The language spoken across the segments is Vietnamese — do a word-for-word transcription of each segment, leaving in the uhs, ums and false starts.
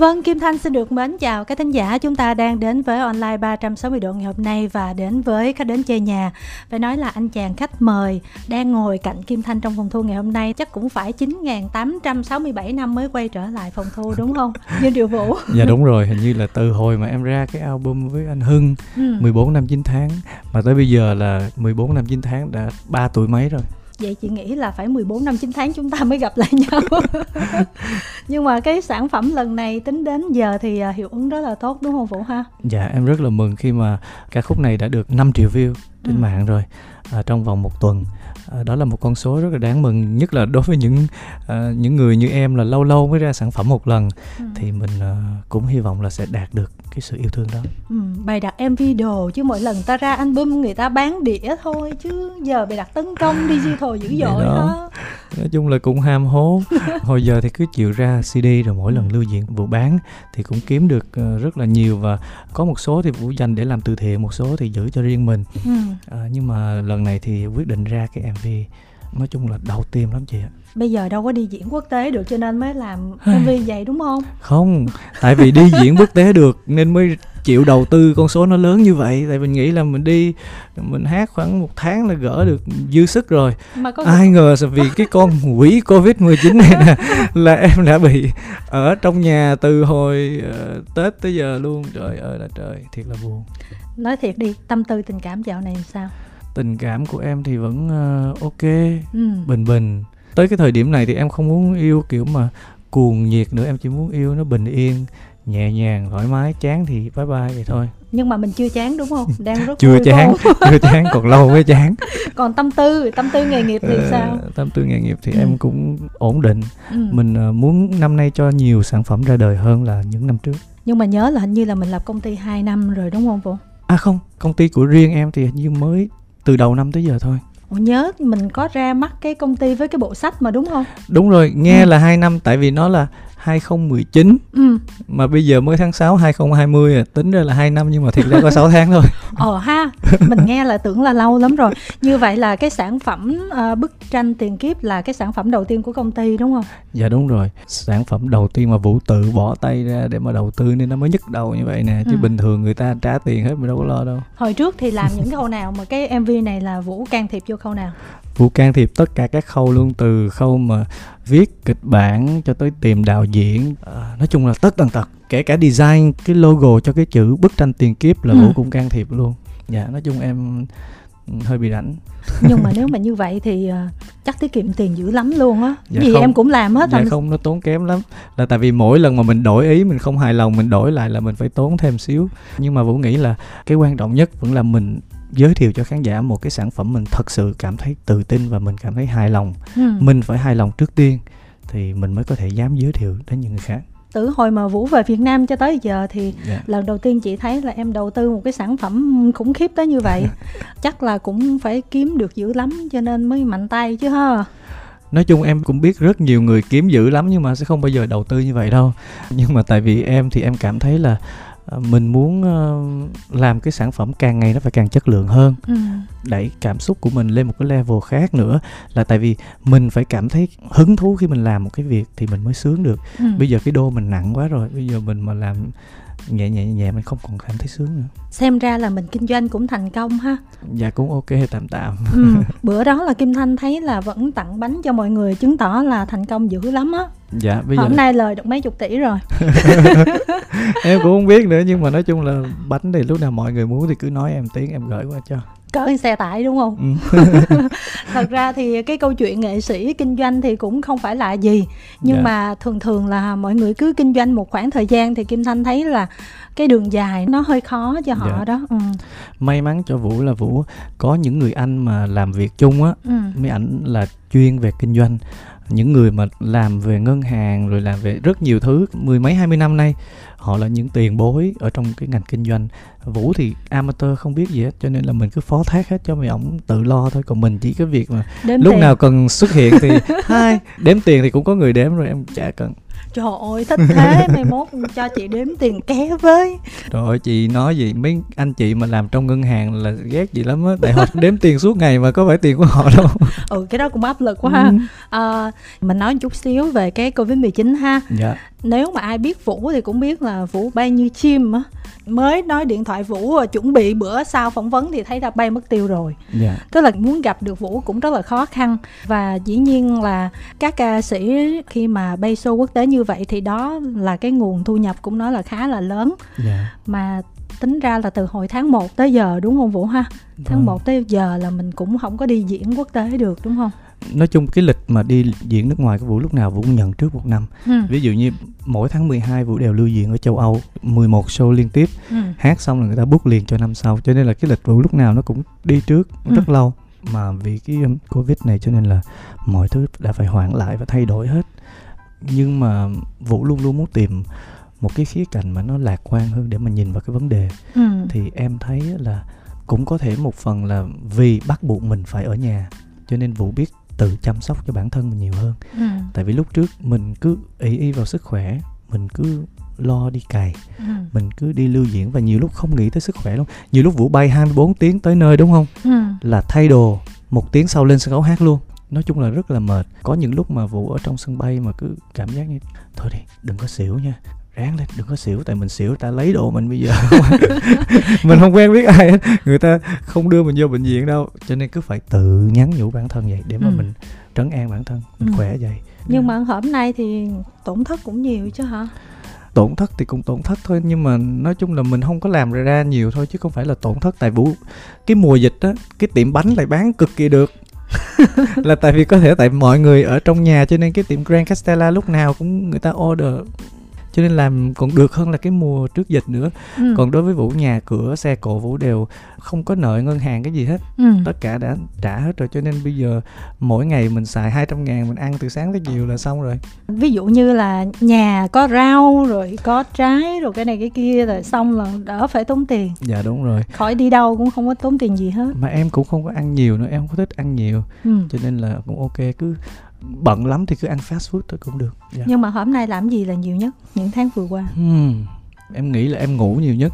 Vâng, Kim Thanh xin được mến chào các thính giả. Chúng ta đang đến với Online ba trăm sáu mươi độ ngày hôm nay và đến với khách đến chơi nhà. Phải nói là anh chàng khách mời đang ngồi cạnh Kim Thanh trong phòng thu ngày hôm nay chắc cũng phải chín nghìn tám trăm sáu mươi bảy năm mới quay trở lại phòng thu, đúng không? Dương Triệu Vũ. Dạ đúng rồi, hình như là từ hồi mà em ra cái album với anh Hưng ừ. mười bốn năm chín tháng mà tới bây giờ là mười bốn năm chín tháng đã ba tuổi mấy rồi. Vậy chị nghĩ là phải mười bốn năm chín tháng chúng ta mới gặp lại nhau. Nhưng mà cái sản phẩm lần này tính đến giờ thì hiệu ứng rất là tốt, đúng không Vũ ha? Dạ em rất là mừng khi mà ca khúc này đã được năm triệu view trên ừ. mạng rồi à, trong vòng một tuần. À, đó là một con số rất là đáng mừng, nhất là đối với những à, những người như em là lâu lâu mới ra sản phẩm một lần ừ. thì mình à, cũng hy vọng là sẽ đạt được cái sự yêu thương đó. Ừ, bài đặt em vê đồ chứ mỗi lần ta ra album người ta bán đĩa thôi, chứ giờ bài đặt tấn công digital dữ dội đó. đó. Nói chung là cũng ham hố. Hồi giờ thì cứ chịu ra xê đê rồi mỗi lần lưu diễn Vũ bán thì cũng kiếm được rất là nhiều, và có một số thì Vũ dành để làm từ thiện, một số thì giữ cho riêng mình. Ừ. À, nhưng mà lần này thì quyết định ra cái em vê nói chung là đau tim lắm chị ạ. Bây giờ đâu có đi diễn quốc tế được cho nên mới làm em vê vậy đúng không? Không, tại vì đi diễn quốc tế được nên mới chịu đầu tư con số nó lớn như vậy. Tại mình nghĩ là mình đi, mình hát khoảng một tháng là gỡ được dư sức rồi. Mà có... Ai ngờ vì cái con quỷ Covid mười chín này nè là em đã bị ở trong nhà từ hồi uh, Tết tới giờ luôn. Trời ơi là trời, thiệt là buồn. Nói thiệt đi, tâm tư tình cảm dạo này làm sao? Tình cảm của em thì vẫn uh, ok, ừ. bình bình. Tới cái thời điểm này thì em không muốn yêu kiểu mà cuồng nhiệt nữa, em chỉ muốn yêu nó bình yên, nhẹ nhàng, thoải mái, chán thì bye bye vậy thôi. Nhưng mà mình chưa chán đúng không? Đang rất Chưa chán, chưa chán, còn lâu mới chán. Còn tâm tư, tâm tư nghề nghiệp thì ờ, sao? Tâm tư nghề nghiệp thì ừ. em cũng ổn định. Ừ. Mình muốn năm nay cho nhiều sản phẩm ra đời hơn là những năm trước. Nhưng mà nhớ là hình như là mình lập công ty hai năm rồi đúng không Vũ? À không, công ty của riêng em thì hình như mới từ đầu năm tới giờ thôi. Ủa nhớ mình có ra mắt cái công ty với cái bộ sách mà đúng không? Đúng rồi, nghe ừ. là hai năm tại vì nó là hai không một chín ừ. mà bây giờ mới tháng sáu hai không hai không à, tính ra là hai năm nhưng mà thiệt ra có sáu tháng thôi. Ờ ha, mình nghe là tưởng là lâu lắm rồi. Như vậy là cái sản phẩm uh, bức tranh tiền kiếp là cái sản phẩm đầu tiên của công ty đúng không? Dạ đúng rồi, sản phẩm đầu tiên mà Vũ tự bỏ tay ra để mà đầu tư nên nó mới nhức đầu như vậy nè. Chứ ừ. bình thường người ta trả tiền hết, mình đâu có lo đâu. Hồi trước thì làm những khâu nào mà cái em vê này là Vũ can thiệp vô khâu nào? Vũ can thiệp tất cả các khâu luôn, từ khâu mà viết kịch bản cho tới tìm đạo diễn, à, nói chung là tất tần tật, kể cả design cái logo cho cái chữ bức tranh tiền kiếp là Vũ ừ. cũng can thiệp luôn. Dạ nói chung em hơi bị rảnh. Nhưng mà nếu mà như vậy thì chắc tiết kiệm tiền dữ lắm luôn á. Dạ vì không, em cũng làm hết. Dạ làm... không, nó tốn kém lắm. Là tại vì mỗi lần mà mình đổi ý, mình không hài lòng, mình đổi lại là mình phải tốn thêm xíu. Nhưng mà Vũ nghĩ là cái quan trọng nhất vẫn là mình giới thiệu cho khán giả một cái sản phẩm mình thật sự cảm thấy tự tin và mình cảm thấy hài lòng. ừ. Mình phải hài lòng trước tiên thì mình mới có thể dám giới thiệu đến những người khác. Từ hồi mà Vũ về Việt Nam cho tới giờ thì yeah. lần đầu tiên chị thấy là em đầu tư một cái sản phẩm khủng khiếp tới như vậy. Chắc là cũng phải kiếm được dữ lắm cho nên mới mạnh tay chứ ha. Nói chung em cũng biết rất nhiều người kiếm dữ lắm nhưng mà sẽ không bao giờ đầu tư như vậy đâu. Nhưng mà tại vì em thì em cảm thấy là mình muốn làm cái sản phẩm càng ngày nó phải càng chất lượng hơn, ừ. đẩy cảm xúc của mình lên một cái level khác nữa. Là tại vì mình phải cảm thấy hứng thú khi mình làm một cái việc thì mình mới sướng được. ừ. Bây giờ cái đô mình nặng quá rồi, bây giờ mình mà làm nhẹ nhẹ nhẹ mình không còn cảm thấy sướng nữa. Xem ra là mình kinh doanh cũng thành công ha. Dạ cũng ok, tạm tạm. ừ. Bữa đó là Kim Thanh thấy là vẫn tặng bánh cho mọi người, chứng tỏ là thành công dữ lắm á. Dạ bây hôm giờ... nay lời được mấy chục tỷ rồi. Em cũng không biết nữa, nhưng mà nói chung là bánh thì lúc nào mọi người muốn thì cứ nói em tiếng em gửi qua cho. Cỡ xe tải đúng không? ừ. Thật ra thì cái câu chuyện nghệ sĩ kinh doanh thì cũng không phải lạ gì. Nhưng yeah. mà thường thường là mọi người cứ kinh doanh một khoảng thời gian thì Kim Thanh thấy là cái đường dài nó hơi khó cho họ. yeah. Đó ừ. May mắn cho Vũ là Vũ có những người anh mà làm việc chung á, ừ. mấy ảnh là chuyên về kinh doanh, những người mà làm về ngân hàng rồi làm về rất nhiều thứ mười mấy hai mươi năm nay, họ là những tiền bối ở trong cái ngành kinh doanh. Vũ thì amateur không biết gì hết cho nên là mình cứ phó thác hết cho mấy ổng tự lo thôi, còn mình chỉ cái việc mà đếm lúc tiền. Nào cần xuất hiện thì hai đếm tiền thì cũng có người đếm rồi, em chả cần. Trời ơi thích thế, mai mốt cho chị đếm tiền ké với. Trời ơi chị nói gì, mấy anh chị mà làm trong ngân hàng là ghét gì lắm á. Tại họ đếm tiền suốt ngày mà có phải tiền của họ đâu. Ừ cái đó cũng áp lực quá ha. ừ. à, Mình nói một chút xíu về cái Covid mười chín ha. Dạ. Nếu mà ai biết Vũ thì cũng biết là Vũ bay như chim á. Mới nói điện thoại Vũ chuẩn bị bữa sau phỏng vấn thì thấy đã bay mất tiêu rồi. Yeah. Tức là muốn gặp được Vũ cũng rất là khó khăn. Và dĩ nhiên là các ca sĩ khi mà bay show quốc tế như vậy thì đó là cái nguồn thu nhập cũng nói là khá là lớn. Yeah. Mà tính ra là từ hồi tháng một tới giờ đúng không Vũ ha? Tháng một tới giờ là mình cũng không có đi diễn quốc tế được đúng không? Nói chung cái lịch mà đi diễn nước ngoài của Vũ lúc nào Vũ cũng nhận trước một năm. Ừ. Ví dụ như mỗi tháng mười hai Vũ đều lưu diễn ở châu Âu mười một show liên tiếp. Ừ. Hát xong là người ta book liền cho năm sau. Cho nên là cái lịch Vũ lúc nào nó cũng đi trước ừ. rất lâu. Mà vì cái Covid này cho nên là mọi thứ đã phải hoãn lại và thay đổi hết. Nhưng mà Vũ luôn luôn muốn tìm một cái khía cạnh mà nó lạc quan hơn để mà nhìn vào cái vấn đề. Ừ. Thì em thấy là cũng có thể một phần là vì bắt buộc mình phải ở nhà cho nên Vũ biết tự chăm sóc cho bản thân mình nhiều hơn. Ừ. Tại vì lúc trước mình cứ ỷ y vào sức khỏe, mình cứ lo đi cày, ừ. mình cứ đi lưu diễn và nhiều lúc không nghĩ tới sức khỏe luôn. Nhiều lúc Vũ bay hai mươi bốn tiếng tới nơi đúng không? Ừ. Là thay đồ, một tiếng sau lên sân khấu hát luôn. Nói chung là rất là mệt. Có những lúc mà Vũ ở trong sân bay mà cứ cảm giác như thôi đi, đừng có xỉu nha. Ráng lên, đừng có xỉu, tại mình xỉu ta lấy đồ mình bây giờ. Mình không quen biết ai hết, người ta không đưa mình vô bệnh viện đâu. Cho nên cứ phải tự nhắn nhủ bản thân vậy để mà ừ. mình trấn an bản thân, mình ừ. khỏe vậy. Nhưng mà hôm nay thì tổn thất cũng nhiều chứ hả? Tổn thất thì cũng tổn thất thôi, nhưng mà nói chung là mình không có làm ra nhiều thôi, chứ không phải là tổn thất. Tại Vũ, cái mùa dịch á, cái tiệm bánh lại bán cực kỳ được. Là tại vì có thể tại mọi người ở trong nhà, cho nên cái tiệm Grand Castella lúc nào cũng người ta order, cho nên làm còn được hơn là cái mùa trước dịch nữa. Ừ. Còn đối với Vũ, nhà cửa xe cộ Vũ đều không có nợ ngân hàng cái gì hết. Ừ. Tất cả đã trả hết rồi, cho nên bây giờ mỗi ngày mình xài hai trăm ngàn, mình ăn từ sáng tới chiều là xong rồi. Ví dụ như là nhà có rau rồi có trái rồi cái này cái kia rồi xong là đỡ phải tốn tiền. Dạ đúng rồi, khỏi đi đâu cũng không có tốn tiền gì hết. Mà em cũng không có ăn nhiều nữa, em không có thích ăn nhiều. Ừ. Cho nên là cũng ok, cứ bận lắm thì cứ ăn fast food thôi cũng được. Yeah. Nhưng mà hôm nay làm gì là nhiều nhất những tháng vừa qua? Hmm, em nghĩ là em ngủ nhiều nhất.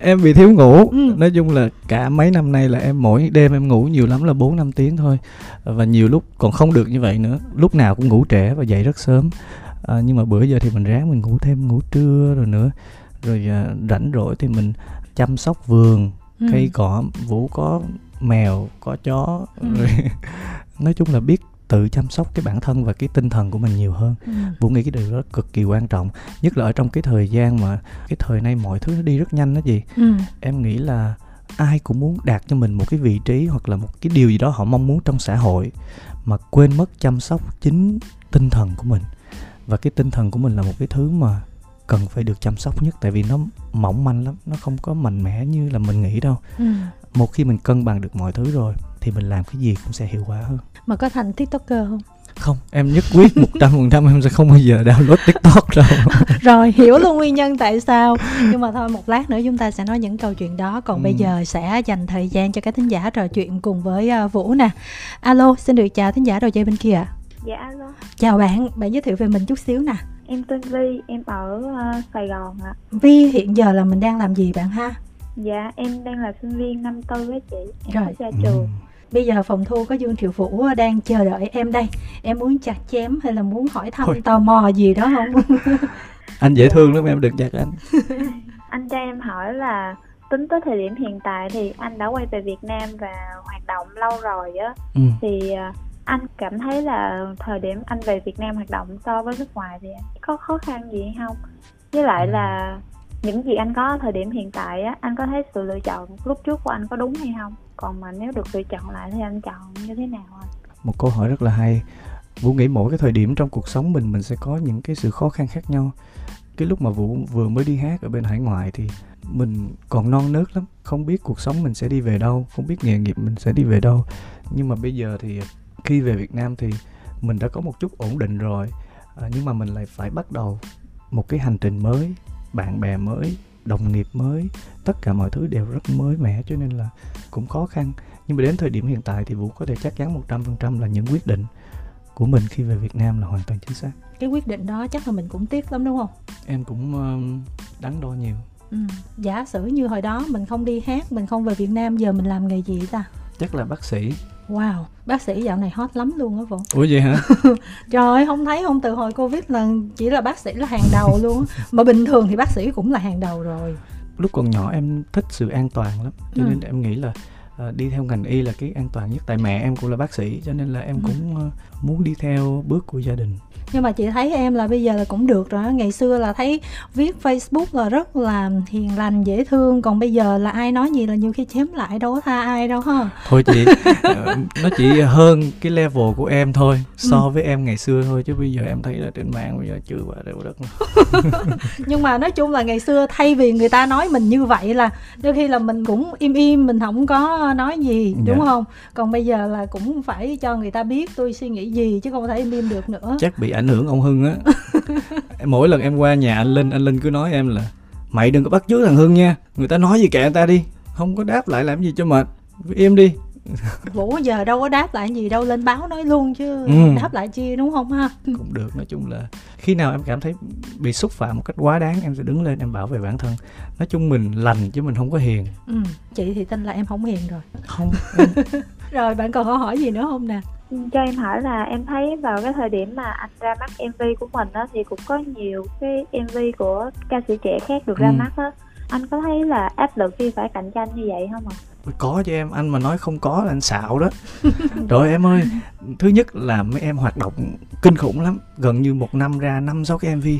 Em bị thiếu ngủ. Ừ. Nói chung là cả mấy năm nay là em mỗi đêm em ngủ nhiều lắm là bốn năm tiếng thôi. Và nhiều lúc còn không được như vậy nữa, lúc nào cũng ngủ trễ và dậy rất sớm. À, nhưng mà bữa giờ thì mình ráng mình ngủ thêm, ngủ trưa rồi nữa. Rồi à, rảnh rỗi thì mình chăm sóc vườn, ừ. cây cỏ. Vũ có mèo, có chó. Ừ. Rồi nói chung là biết tự chăm sóc cái bản thân và cái tinh thần của mình nhiều hơn. Ừ. Vũ nghĩ cái điều đó cực kỳ quan trọng, nhất là ở trong cái thời gian mà cái thời nay mọi thứ nó đi rất nhanh đó chị. Ừ. Em nghĩ là ai cũng muốn đạt cho mình một cái vị trí hoặc là một cái điều gì đó họ mong muốn trong xã hội mà quên mất chăm sóc chính tinh thần của mình. Và cái tinh thần của mình là một cái thứ mà cần phải được chăm sóc nhất, tại vì nó mỏng manh lắm, nó không có mạnh mẽ như là mình nghĩ đâu. Ừ. Một khi mình cân bằng được mọi thứ rồi thì mình làm cái gì cũng sẽ hiệu quả hơn. Mà có thành TikToker không? Không, em nhất quyết một trăm phần trăm em sẽ không bao giờ download TikTok đâu. Rồi, hiểu luôn nguyên nhân tại sao. Nhưng mà thôi, một lát nữa chúng ta sẽ nói những câu chuyện đó. Còn ừ. bây giờ sẽ dành thời gian cho các thính giả trò chuyện cùng với uh, Vũ nè. Alo, xin được chào thính giả đầu dây bên kia ạ. Dạ, alo. Chào bạn, bạn giới thiệu về mình chút xíu nè. Em tên Vy, em ở uh, Sài Gòn ạ. Vy, hiện giờ là mình đang làm gì bạn ha? Dạ, em đang là sinh viên năm tư với chị, em Rồi. Ra trường. Ừ. Bây giờ phòng thu có Dương Triệu Vũ đang chờ đợi em đây. Em muốn chặt chém hay là muốn hỏi thăm Ôi. tò mò gì đó không? Anh dễ thương lắm em, được chặt anh. Anh cho em hỏi là tính tới thời điểm hiện tại thì anh đã quay về Việt Nam và hoạt động lâu rồi á. Ừ. Thì anh cảm thấy là thời điểm anh về Việt Nam hoạt động so với nước ngoài thì có khó khăn gì không? Với lại là những gì anh có thời điểm hiện tại á, anh có thấy sự lựa chọn lúc trước của anh có đúng hay không? Còn mà nếu được lựa chọn lại thì anh chọn như thế nào anh? Một câu hỏi rất là hay. Vũ nghĩ mỗi cái thời điểm trong cuộc sống mình mình sẽ có những cái sự khó khăn khác nhau. Cái lúc mà Vũ vừa mới đi hát ở bên hải ngoại thì mình còn non nớt lắm, không biết cuộc sống mình sẽ đi về đâu, không biết nghề nghiệp mình sẽ đi về đâu. Nhưng mà bây giờ thì khi về Việt Nam thì mình đã có một chút ổn định rồi, à, nhưng mà mình lại phải bắt đầu một cái hành trình mới, bạn bè mới, đồng nghiệp mới, tất cả mọi thứ đều rất mới mẻ, cho nên là cũng khó khăn. Nhưng mà đến thời điểm hiện tại thì Vũ có thể chắc chắn một trăm phần trăm là những quyết định của mình khi về Việt Nam là hoàn toàn chính xác. Cái quyết định đó chắc là mình cũng tiếc lắm đúng không? Em cũng uh, đắn đo nhiều. Ừ. Giả sử như hồi đó mình không đi hát, mình không về Việt Nam, giờ mình làm nghề gì ta? chắc là bác sĩ. Wow, bác sĩ dạo này hot lắm luôn á Vũ. Ủa vậy hả? Trời ơi, không thấy không? Từ hồi Covid là chỉ là bác sĩ là hàng đầu luôn á. Mà bình thường thì bác sĩ cũng là hàng đầu rồi. Lúc còn nhỏ em thích sự an toàn lắm. Cho ừ. nên em nghĩ là uh, đi theo ngành y là cái an toàn nhất. Tại mẹ em cũng là bác sĩ, cho nên là em ừ. cũng uh, muốn đi theo bước của gia đình. Nhưng mà chị thấy em là bây giờ là cũng được rồi. Ngày xưa là thấy viết Facebook là rất là hiền lành, dễ thương. Còn bây giờ là ai nói gì là nhiều khi chém lại, đâu có tha ai đâu ha. Thôi chị, nó chỉ hơn cái level của em thôi, so ừ. với em ngày xưa thôi. Chứ bây giờ em thấy là trên mạng bây giờ chưa qua đều đất. Nhưng mà nói chung là ngày xưa thay vì người ta nói mình như vậy là đôi khi là mình cũng im im, mình không có nói gì, đúng yeah. không? Còn bây giờ là cũng phải cho người ta biết tôi suy nghĩ gì, chứ không có thể im im được nữa. Chắc bị ảnh hưởng ông Hưng á. Mỗi lần em qua nhà anh Linh, anh Linh cứ nói em là mày đừng có bắt chước thằng Hưng nha, người ta nói gì kệ người ta đi, không có đáp lại làm gì cho mệt, im đi. Vũ giờ đâu có đáp lại gì đâu, lên báo nói luôn chứ ừ. đáp lại chi, đúng không ha? Cũng được, nói chung là khi nào em cảm thấy bị xúc phạm một cách quá đáng em sẽ đứng lên em bảo vệ bản thân. Nói chung mình lành chứ mình không có hiền. Ừ, chị thì tin là em không hiền rồi. Không em... Rồi bạn còn có hỏi gì nữa không nè? Cho em hỏi là em thấy vào cái thời điểm mà anh ra mắt em vê của mình á, thì cũng có nhiều cái em vê của ca sĩ trẻ khác được ra ừ. mắt á. Anh có thấy là áp lực khi phải cạnh tranh như vậy không ạ? Có cho em, anh mà nói không có là anh xạo đó. Trời em ơi, thứ nhất là mấy em hoạt động kinh khủng lắm. Gần như một năm ra năm sáu cái em vê.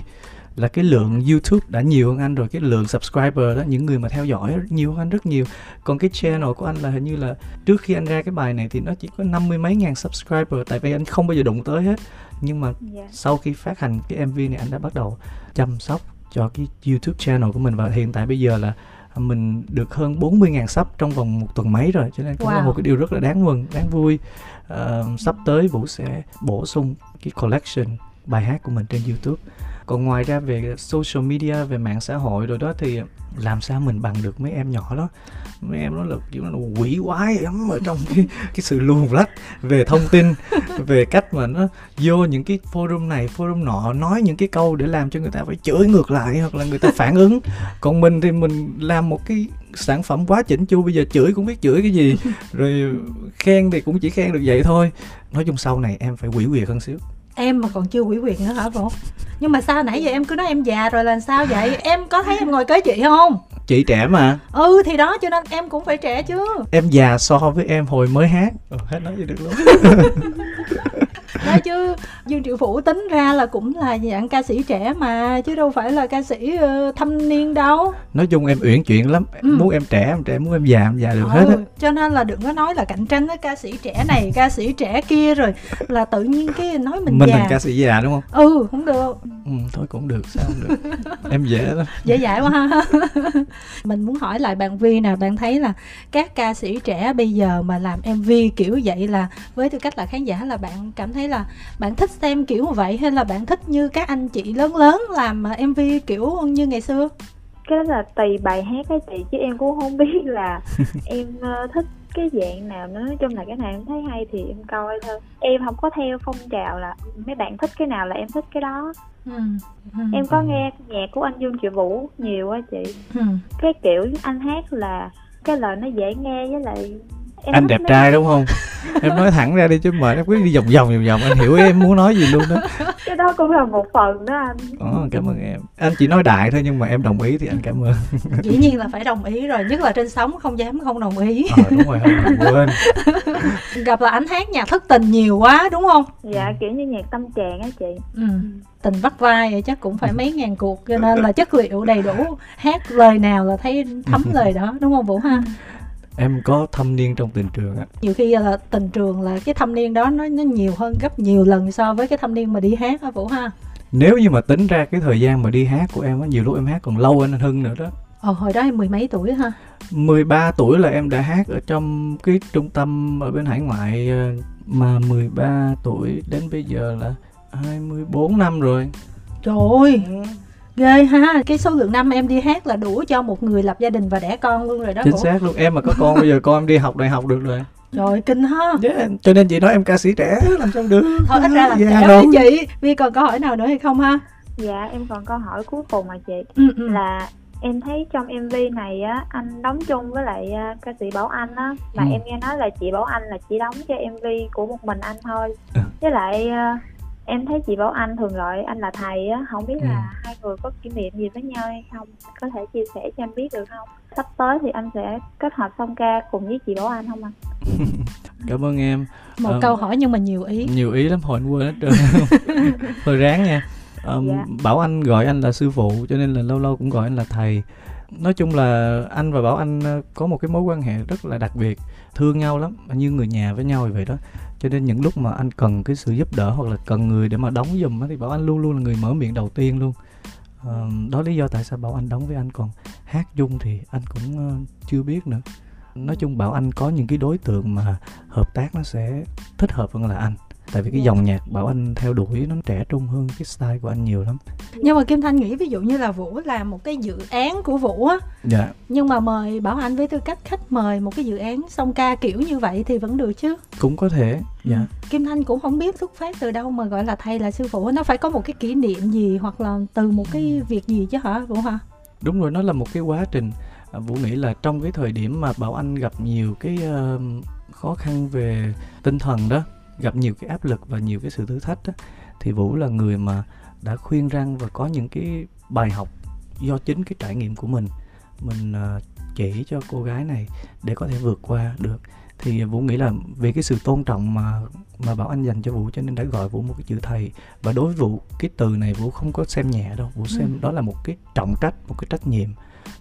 Là cái lượng YouTube đã nhiều hơn anh rồi, cái lượng subscriber đó, những người mà theo dõi nhiều hơn anh rất nhiều. Còn cái channel của anh là hình như là trước khi anh ra cái bài này thì nó chỉ có năm mươi mấy ngàn subscriber, tại vì anh không bao giờ đụng tới hết. Nhưng mà yeah. sau khi phát hành cái em vê này anh đã bắt đầu chăm sóc cho cái YouTube channel của mình, và hiện tại bây giờ là mình được hơn bốn mươi ngàn sub trong vòng một tuần mấy rồi, cho nên cũng wow. là một cái điều rất là đáng mừng, đáng vui. Uh, sắp tới Vũ sẽ bổ sung cái collection bài hát của mình trên YouTube. Còn ngoài ra về social media, về mạng xã hội rồi đó thì làm sao mình bằng được mấy em nhỏ đó. Mấy em đó là kiểu nó quỷ quái lắm ở trong cái, cái sự luồn lách về thông tin, về cách mà nó vô những cái forum này forum nọ, nói những cái câu để làm cho người ta phải chửi ngược lại hoặc là người ta phản ứng. Còn mình thì mình làm một cái sản phẩm quá chỉnh chu, bây giờ chửi cũng biết chửi cái gì, rồi khen thì cũng chỉ khen được vậy thôi. Nói chung sau này em phải quỷ quyệt hơn xíu. Em mà còn chưa quỷ quyệt nữa hả Vũ? Nhưng mà sao nãy giờ em cứ nói em già rồi là sao vậy? Em có thấy em ngồi kế chị không? Chị trẻ mà. Ừ thì đó, cho nên em cũng phải trẻ chứ. Em già so với em hồi mới hát. Ừ, hết nói gì được luôn. Đó chứ Dương Triệu Vũ tính ra là cũng là dạng ca sĩ trẻ mà, chứ đâu phải là ca sĩ uh, thâm niên đâu. Nói chung em uyển chuyện lắm, ừ. muốn em trẻ em trẻ, muốn em già em già được ừ. hết á. Cho nên là đừng có nói là cạnh tranh với ca sĩ trẻ này ca sĩ trẻ kia rồi là tự nhiên cái nói mình, mình già, mình thành ca sĩ già đúng không? Ừ, không được. Ừ, thôi cũng được, sao không được. Em dễ lắm, dễ dãi quá ha. Mình muốn hỏi lại bạn Vy nè, bạn thấy là các ca sĩ trẻ bây giờ mà làm em vê kiểu vậy là với tư cách là khán giả là bạn cảm thấy là bạn thích xem kiểu vậy, hay là bạn thích như các anh chị lớn lớn làm em vê kiểu như ngày xưa? Cái đó là tùy bài hát cái chị, chứ em cũng không biết là em thích cái dạng nào nữa. Nói chung là cái nào em thấy hay thì em coi thôi, em không có theo phong trào là mấy bạn thích cái nào là em thích cái đó. Ừ. Ừ. Em có nghe nhạc của anh Dương Triệu Vũ nhiều á chị. Ừ. Cái kiểu anh hát là cái lời nó dễ nghe, với lại em anh đẹp trai đúng không? Em nói thẳng ra đi chứ mệt, em cứ đi vòng vòng vòng vòng, anh hiểu em muốn nói gì luôn đó. Cái đó cũng là một phần đó anh. Ờ, cảm ơn em. Anh chỉ nói đại thôi nhưng mà em đồng ý thì anh cảm ơn. Dĩ nhiên là phải đồng ý rồi, nhất là trên sóng không dám không đồng ý. Ờ đúng rồi, không quên. Gặp là anh hát nhạc thất tình nhiều quá đúng không? Dạ kiểu như nhạc tâm trạng á chị. Ừ. Tình vắt vai vậy chắc cũng phải mấy ngàn cuộc, cho nên là chất liệu đầy đủ, hát lời nào là thấy thấm lời đó đúng không Vũ ha? Em có thâm niên trong tình trường á. Nhiều khi là tình trường là cái thâm niên đó nó, nó nhiều hơn gấp nhiều lần so với cái thâm niên mà đi hát á Vũ ha. Nếu như mà tính ra cái thời gian mà đi hát của em á, nhiều lúc em hát còn lâu hơn anh Hưng nữa đó. Ồ, hồi đó em mười mấy tuổi ha? mười ba tuổi là em đã hát ở trong cái trung tâm ở bên hải ngoại, mà mười ba tuổi đến bây giờ là hai mươi bốn năm rồi. Trời ơi! Ghê ha, cái số lượng năm em đi hát là đủ cho một người lập gia đình và đẻ con luôn rồi đó. Chính Vũ. Xác luôn, em mà có con bây giờ con em đi học đại học được rồi. Trời kinh ha. Yeah, cho nên chị nói em ca sĩ trẻ làm sao được. Thôi ít ra là dạ trẻ với chị. Vy còn câu hỏi nào nữa hay không ha? Dạ em còn câu hỏi cuối cùng mà chị. Ừ, ừ. Là Em thấy trong em vê này á, anh đóng chung với lại ca sĩ Bảo Anh á, mà ừ. em nghe nói là chị Bảo Anh là chỉ đóng cho em vê của một mình anh thôi. ừ. Với lại em thấy chị Bảo Anh thường gọi anh là thầy á, không biết ừ. là hai người có kỷ niệm gì với nhau hay không, có thể chia sẻ cho em biết được không? Sắp tới thì anh sẽ kết hợp song ca cùng với chị Bảo Anh không anh? Cảm ơn em. Một um, câu hỏi nhưng mà nhiều ý. Nhiều ý lắm, hồi anh quên hết trơn. Thôi ráng nha. Um, yeah. Bảo Anh gọi anh là sư phụ, cho nên là lâu lâu cũng gọi anh là thầy. Nói chung là anh và Bảo Anh có một cái mối quan hệ rất là đặc biệt, thương nhau lắm, như người nhà với nhau vậy đó. Cho nên những lúc mà anh cần cái sự giúp đỡ hoặc là cần người để mà đóng giùm thì Bảo Anh luôn luôn là người mở miệng đầu tiên luôn. um, Đó lý do tại sao Bảo Anh đóng với anh, còn hát chung thì anh cũng uh, chưa biết nữa. Nói chung Bảo Anh có những cái đối tượng mà hợp tác nó sẽ thích hợp hơn là anh. Tại vì cái dòng nhạc Bảo Anh theo đuổi nó trẻ trung hơn cái style của anh nhiều lắm. Nhưng mà Kim Thanh nghĩ ví dụ như là Vũ làm một cái dự án của Vũ á, dạ. nhưng mà mời Bảo Anh với tư cách khách mời một cái dự án song ca kiểu như vậy thì vẫn được chứ? Cũng có thể, dạ. Kim Thanh cũng không biết xuất phát từ đâu mà gọi là thầy là sư phụ. Nó phải có một cái kỷ niệm gì hoặc là từ một cái việc gì chứ hả Vũ hả? Đúng rồi, nó là một cái quá trình. Vũ nghĩ là trong cái thời điểm mà Bảo Anh gặp nhiều cái uh, khó khăn về tinh thần đó, gặp nhiều cái áp lực và nhiều cái sự thử thách đó, thì Vũ là người mà đã khuyên răn và có những cái bài học do chính cái trải nghiệm của mình mình chỉ cho cô gái này để có thể vượt qua được. Thì Vũ nghĩ là vì cái sự tôn trọng mà mà Bảo Anh dành cho Vũ, cho nên đã gọi Vũ một cái chữ thầy. Và đối với Vũ, cái từ này Vũ không có xem nhẹ đâu. Vũ xem ừ. đó là một cái trọng trách, một cái trách nhiệm,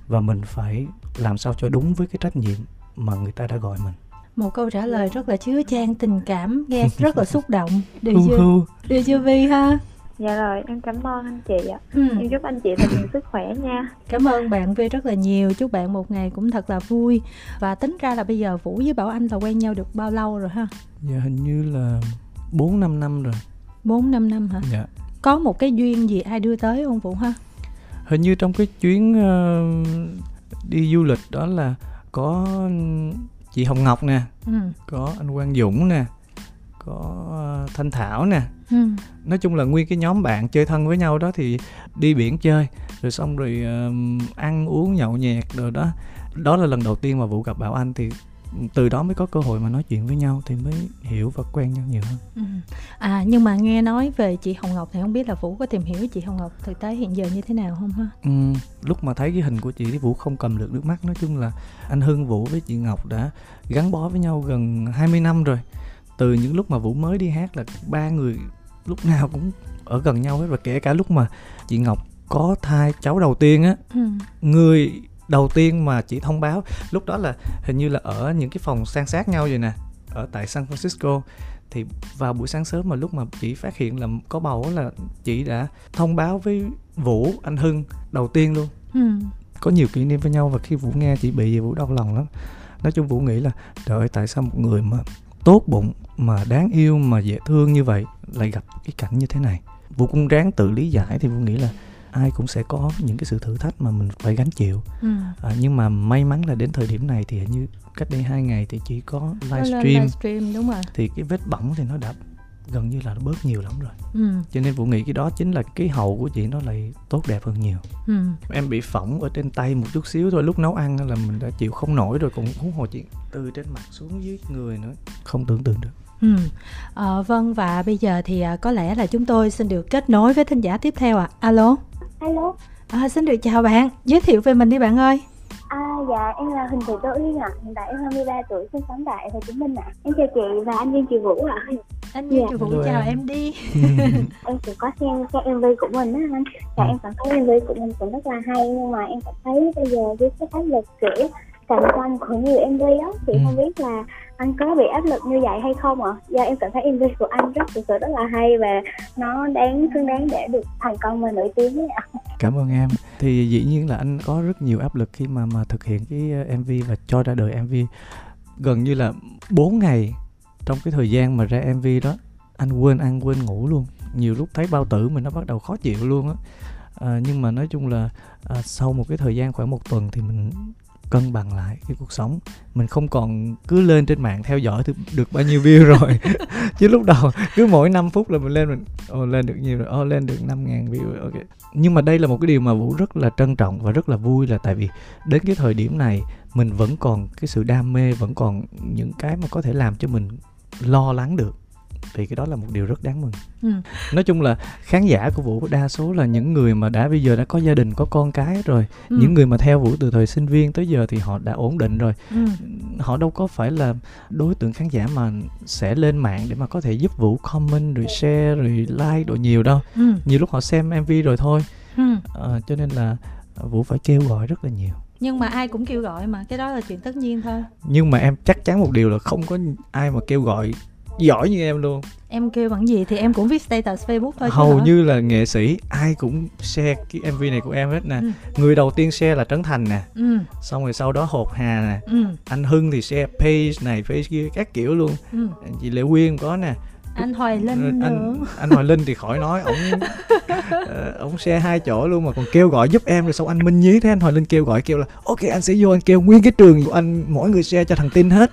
và mình phải làm sao cho đúng với cái trách nhiệm mà người ta đã gọi mình. Một câu trả lời rất là chứa chan tình cảm, nghe rất là xúc động. Được chưa? Được chưa Vi ha? Dạ rồi, em cảm ơn anh chị ạ. ừ. Em chúc anh chị thật nhiều sức khỏe nha. Cảm ơn bạn Vi rất là nhiều. Chúc bạn một ngày cũng thật là vui. Và tính ra là bây giờ Vũ với Bảo Anh là quen nhau được bao lâu rồi ha? Dạ hình như là bốn năm năm rồi. Bốn năm năm hả? Dạ. Có một cái duyên gì ai đưa tới không Vũ ha? Hình như trong cái chuyến uh, đi du lịch đó là có chị Hồng Ngọc nè, ừ. có anh Quang Dũng nè, có Thanh Thảo nè. ừ. Nói chung là nguyên cái nhóm bạn chơi thân với nhau đó, thì đi biển chơi rồi xong rồi uh, ăn uống nhậu nhẹt rồi đó. Đó là lần đầu tiên mà Vũ gặp Bảo Anh, thì từ đó mới có cơ hội mà nói chuyện với nhau, thì mới hiểu và quen nhau nhiều hơn. ừ. À nhưng mà nghe nói về chị Hồng Ngọc thì không biết là Vũ có tìm hiểu chị Hồng Ngọc thực tế hiện giờ như thế nào không ha? ừ. Lúc mà thấy cái hình của chị thì Vũ không cầm được nước mắt. Nói chung là anh Hưng Vũ với chị Ngọc đã gắn bó với nhau gần hai mươi năm rồi. Từ những lúc mà Vũ mới đi hát là ba người lúc nào cũng ở gần nhau hết. Và kể cả lúc mà chị Ngọc có thai cháu đầu tiên á, ừ. người đầu tiên mà chị thông báo lúc đó là hình như là ở những cái phòng san sát nhau vậy nè, ở tại San Francisco. Thì vào buổi sáng sớm mà lúc mà chị phát hiện là có bầu là chị đã thông báo với Vũ, anh Hưng đầu tiên luôn. ừ. Có nhiều kỷ niệm với nhau, và khi Vũ nghe chị bị gì Vũ đau lòng lắm. Nói chung Vũ nghĩ là trời ơi, tại sao một người mà tốt bụng, mà đáng yêu, mà dễ thương như vậy lại gặp cái cảnh như thế này. Vũ cũng ráng tự lý giải, thì Vũ nghĩ là ai cũng sẽ có những cái sự thử thách mà mình phải gánh chịu. ừ. À, nhưng mà may mắn là đến thời điểm này, thì như cách đây hai ngày thì chỉ có livestream, livestream đúng rồi. Thì cái vết bỏng thì nó đã gần như là nó bớt nhiều lắm rồi. ừ. Cho nên Vũ nghĩ cái đó chính là cái hậu của chị, nó lại tốt đẹp hơn nhiều. ừ. Em bị phỏng ở trên tay một chút xíu thôi, lúc nấu ăn là mình đã chịu không nổi rồi, còn huống hồ chị từ trên mặt xuống dưới người nữa, không tưởng tượng được. Ừ. À, vâng, và bây giờ thì có lẽ là chúng tôi xin được kết nối với thính giả tiếp theo ạ. À. Alo. Alo. À, xin được chào bạn, giới thiệu về mình đi bạn ơi. À, dạ, em là Huỳnh Thị Tô Yên ạ, à. hiện tại em hai mươi ba tuổi, sinh sống tại Hồ Chí Minh ạ. À. Em chào chị và anh Dương Triệu Vũ ạ. À. Anh Dương Triệu Vũ chào em đi. Em cũng có xem cái em vê của mình á anh. Dạ, em cảm thấy em vê của mình cũng rất là hay, nhưng mà em cảm thấy bây giờ với cái áp lực kiểu cạnh tranh của nhiều em vê đó, chị ừ. không biết là anh có bị áp lực như vậy hay không ạ? À? Do em cảm thấy em vê của anh rất thực sự rất là hay và nó đáng xứng đáng để được thành công và nổi tiếng ấy ạ. À. Cảm ơn em. Thì dĩ nhiên là anh có rất nhiều áp lực khi mà mà thực hiện cái em vê và cho ra đời em vê. Gần như là bốn ngày trong cái thời gian mà ra em vê đó, anh quên ăn quên ngủ luôn. Nhiều lúc thấy bao tử mình nó bắt đầu khó chịu luôn á. À, nhưng mà nói chung là à, sau một cái thời gian khoảng một tuần thì mình cân bằng lại cái cuộc sống. Mình không còn cứ lên trên mạng theo dõi được bao nhiêu view rồi. Chứ lúc đầu cứ mỗi năm phút là mình lên mình Ồ oh, lên được nhiều rồi, ồ oh, lên được năm nghìn view, ok. Nhưng mà đây là một cái điều mà Vũ rất là trân trọng và rất là vui, là tại vì đến cái thời điểm này mình vẫn còn cái sự đam mê, vẫn còn những cái mà có thể làm cho mình lo lắng được. Thì cái đó là một điều rất đáng mừng. ừ. Nói chung là khán giả của Vũ đa số là những người mà đã bây giờ đã có gia đình, có con cái rồi. ừ. Những người mà theo Vũ từ thời sinh viên tới giờ thì họ đã ổn định rồi. ừ. Họ đâu có phải là đối tượng khán giả mà sẽ lên mạng để mà có thể giúp Vũ comment rồi share rồi like đồ nhiều đâu. ừ. Nhiều lúc họ xem em vê rồi thôi. ừ. à, Cho nên là Vũ phải kêu gọi rất là nhiều. Nhưng mà ai cũng kêu gọi mà, cái đó là chuyện tất nhiên thôi. Nhưng mà em chắc chắn một điều là không có ai mà kêu gọi giỏi như em luôn. Em kêu bằng gì thì em cũng viết status Facebook thôi. Hầu như là nghệ sĩ ai cũng share cái em vê này của em hết nè. ừ. Người đầu tiên share là Trấn Thành nè. ừ. Xong rồi sau đó Hột Hà nè. ừ. Anh Hưng thì share page này page kia các kiểu luôn. ừ. Chị Lệ Quyên có nè. Anh Hoài Linh nữa. Anh, anh Hoài Linh thì khỏi nói. Ông ông share hai chỗ luôn mà còn kêu gọi giúp em. Rồi xong anh Minh Nhí thế anh Hoài Linh kêu gọi kêu là ok anh sẽ vô anh kêu nguyên cái trường của anh, mỗi người share cho thằng Tin hết.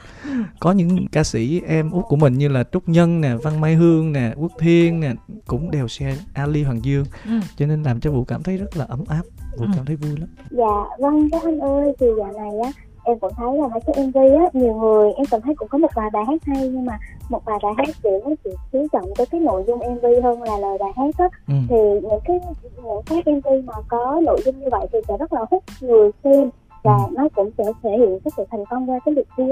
Có những ca sĩ em út của mình như là Trúc Nhân nè, Văn Mai Hương nè, Quốc Thiên nè cũng đều share, Ali Hoàng Dương. ừ. Cho nên làm cho Vũ cảm thấy rất là ấm áp. Vũ ừ. cảm thấy vui lắm. Dạ vâng các anh ơi, thì dạo này á em cũng thấy là mấy cái em vê á, nhiều người em cảm thấy cũng có một vài bài hát hay, nhưng mà một vài bài hát kiểu nó chỉ chú trọng tới cái nội dung em vê hơn là lời bài hát á. ừ. Thì những cái những cái em vê mà có nội dung như vậy thì sẽ rất là hút người xem và ừ. nó cũng sẽ thể hiện cái sự thành công qua cái việc kia.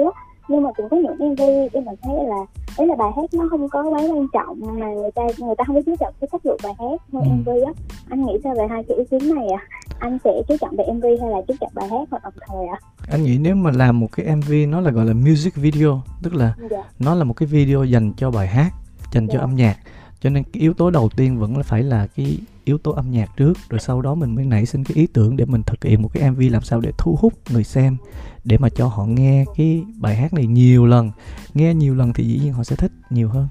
Nhưng mà cũng có những em vê em cảm thấy là đấy là bài hát nó không có quá quan trọng mà người ta người ta không có chú trọng cái chất lượng bài hát hay ừ. em vê á. Anh nghĩ sao về hai cái ý kiến này ạ? À? Anh sẽ chú trọng về em vê hay là chú trọng bài hát hoặc đồng thời ạ? À? Anh nghĩ nếu mà làm một cái em vê nó là gọi là music video, tức là dạ. nó là một cái video dành cho bài hát, dành dạ. cho âm nhạc. Cho nên cái yếu tố đầu tiên vẫn là phải là cái yếu tố âm nhạc trước, rồi sau đó mình mới nảy sinh cái ý tưởng để mình thực hiện một cái em vê làm sao để thu hút người xem, để mà cho họ nghe cái bài hát này nhiều lần. Nghe nhiều lần thì dĩ nhiên họ sẽ thích nhiều hơn.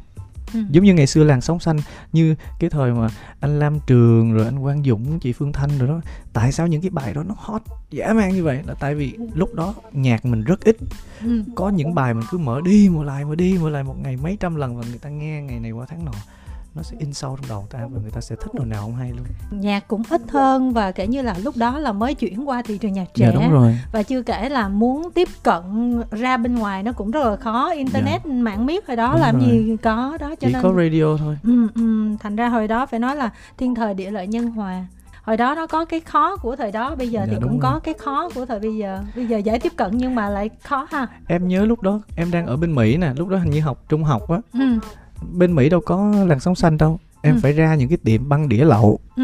ừ. Giống như ngày xưa làng Sóng Xanh, như cái thời mà anh Lam Trường rồi anh Quang Dũng, chị Phương Thanh rồi đó. Tại sao những cái bài đó nó hot dã man như vậy? Là tại vì lúc đó nhạc mình rất ít. ừ. Có những bài mình cứ mở đi mở lại mở đi mở lại một ngày mấy trăm lần và người ta nghe ngày này qua tháng nọ, nó sẽ in sâu trong đầu ta và người ta sẽ thích đồ nào không hay luôn. Nhạc cũng ít hơn và kể như là lúc đó là mới chuyển qua thị trường nhạc trẻ. Dạ, đúng rồi. Và chưa kể là muốn tiếp cận ra bên ngoài nó cũng rất là khó. Internet, dạ. mạng miết hồi đó đúng làm rồi. Gì có đó. Cho chỉ nên... có radio thôi. ừ, ừ, Thành ra hồi đó phải nói là thiên thời địa lợi nhân hòa. Hồi đó nó có cái khó của thời đó, bây giờ dạ, thì cũng rồi. Có cái khó của thời bây giờ. Bây giờ dễ tiếp cận nhưng mà lại khó ha. Em nhớ lúc đó em đang ở bên Mỹ nè, lúc đó hình như học trung học á. ừ. Bên Mỹ đâu có làng Sóng Xanh đâu. Em ừ. phải ra những cái tiệm băng đĩa lậu. ừ.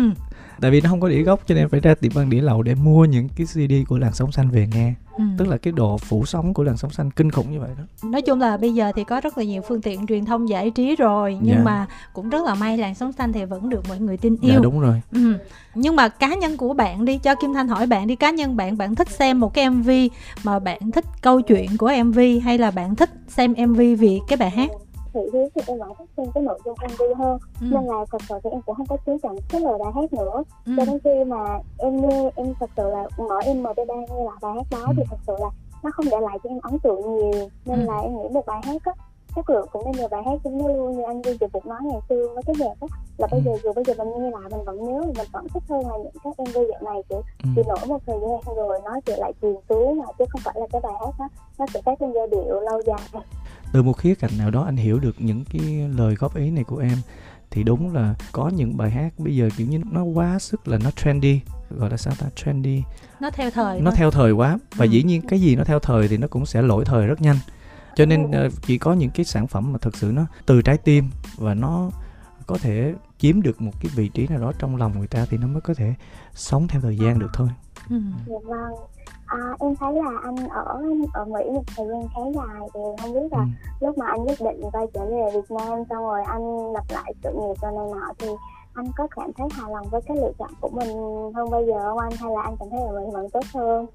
Tại vì nó không có đĩa gốc cho nên em phải ra tiệm băng đĩa lậu để mua những cái xê đê của làng Sóng Xanh về nghe. ừ. Tức là cái độ phủ sóng của làng Sóng Xanh kinh khủng như vậy đó. Nói chung là bây giờ thì có rất là nhiều phương tiện truyền thông giải trí rồi. Nhưng dạ. mà cũng rất là may làng Sóng Xanh thì vẫn được mọi người tin yêu. Dạ đúng rồi. ừ. Nhưng mà cá nhân của bạn đi, cho Kim Thanh hỏi bạn đi. Cá nhân bạn, bạn thích xem một cái em vê mà bạn thích câu chuyện của em vê hay là bạn thích xem em vê vì cái bài hát? Thì thì em vẫn thích xem cái nội dung em vê hơn. ừ. Nên là thật sự thì em cũng không có chú trọng cái lời bài hát nữa. ừ. Cho đến khi mà em nghe, em thật sự là mở em pê ba nghe lại bài hát đó ừ. thì thật sự là nó không để lại cho em ấn tượng nhiều. Nên ừ. là em nghĩ một bài hát á, chất lượng cũng nên nhờ bài hát cũng như luôn như anh Dương Triệu Vũ nói ngày xưa với cái nhạc á, là bây giờ dù bây giờ mình nghe lại mình vẫn nhớ, mình vẫn thích hơn là những cái em vê dạng này kiểu ừ. chỉ nổi một thời gian rồi nó chỉ lại truyền xuống, mà chứ không phải là cái bài hát đó nó sẽ tác trên giai điệu lâu dài. Từ một khía cạnh nào đó anh hiểu được những cái lời góp ý này của em. Thì đúng là có những bài hát bây giờ kiểu như nó quá sức là nó trendy, gọi là sao ta, trendy, nó theo thời, nó thôi. Theo thời quá và ừ. dĩ nhiên cái gì nó theo thời thì nó cũng sẽ lỗi thời rất nhanh. Cho nên chỉ có những cái sản phẩm mà thực sự nó từ trái tim và nó có thể chiếm được một cái vị trí nào đó trong lòng người ta thì nó mới có thể sống theo thời gian được thôi. Ừ. Vâng, à, em thấy là anh ở ở Mỹ một thời gian khá dài thì không biết là ừ. lúc mà anh quyết định quay trở về Việt Nam xong rồi anh lập lại sự nghiệp rồi này nọ thì anh có cảm thấy hài lòng với cái lựa chọn của mình hơn bây giờ không anh, hay là anh cảm thấy là mình vẫn tốt hơn?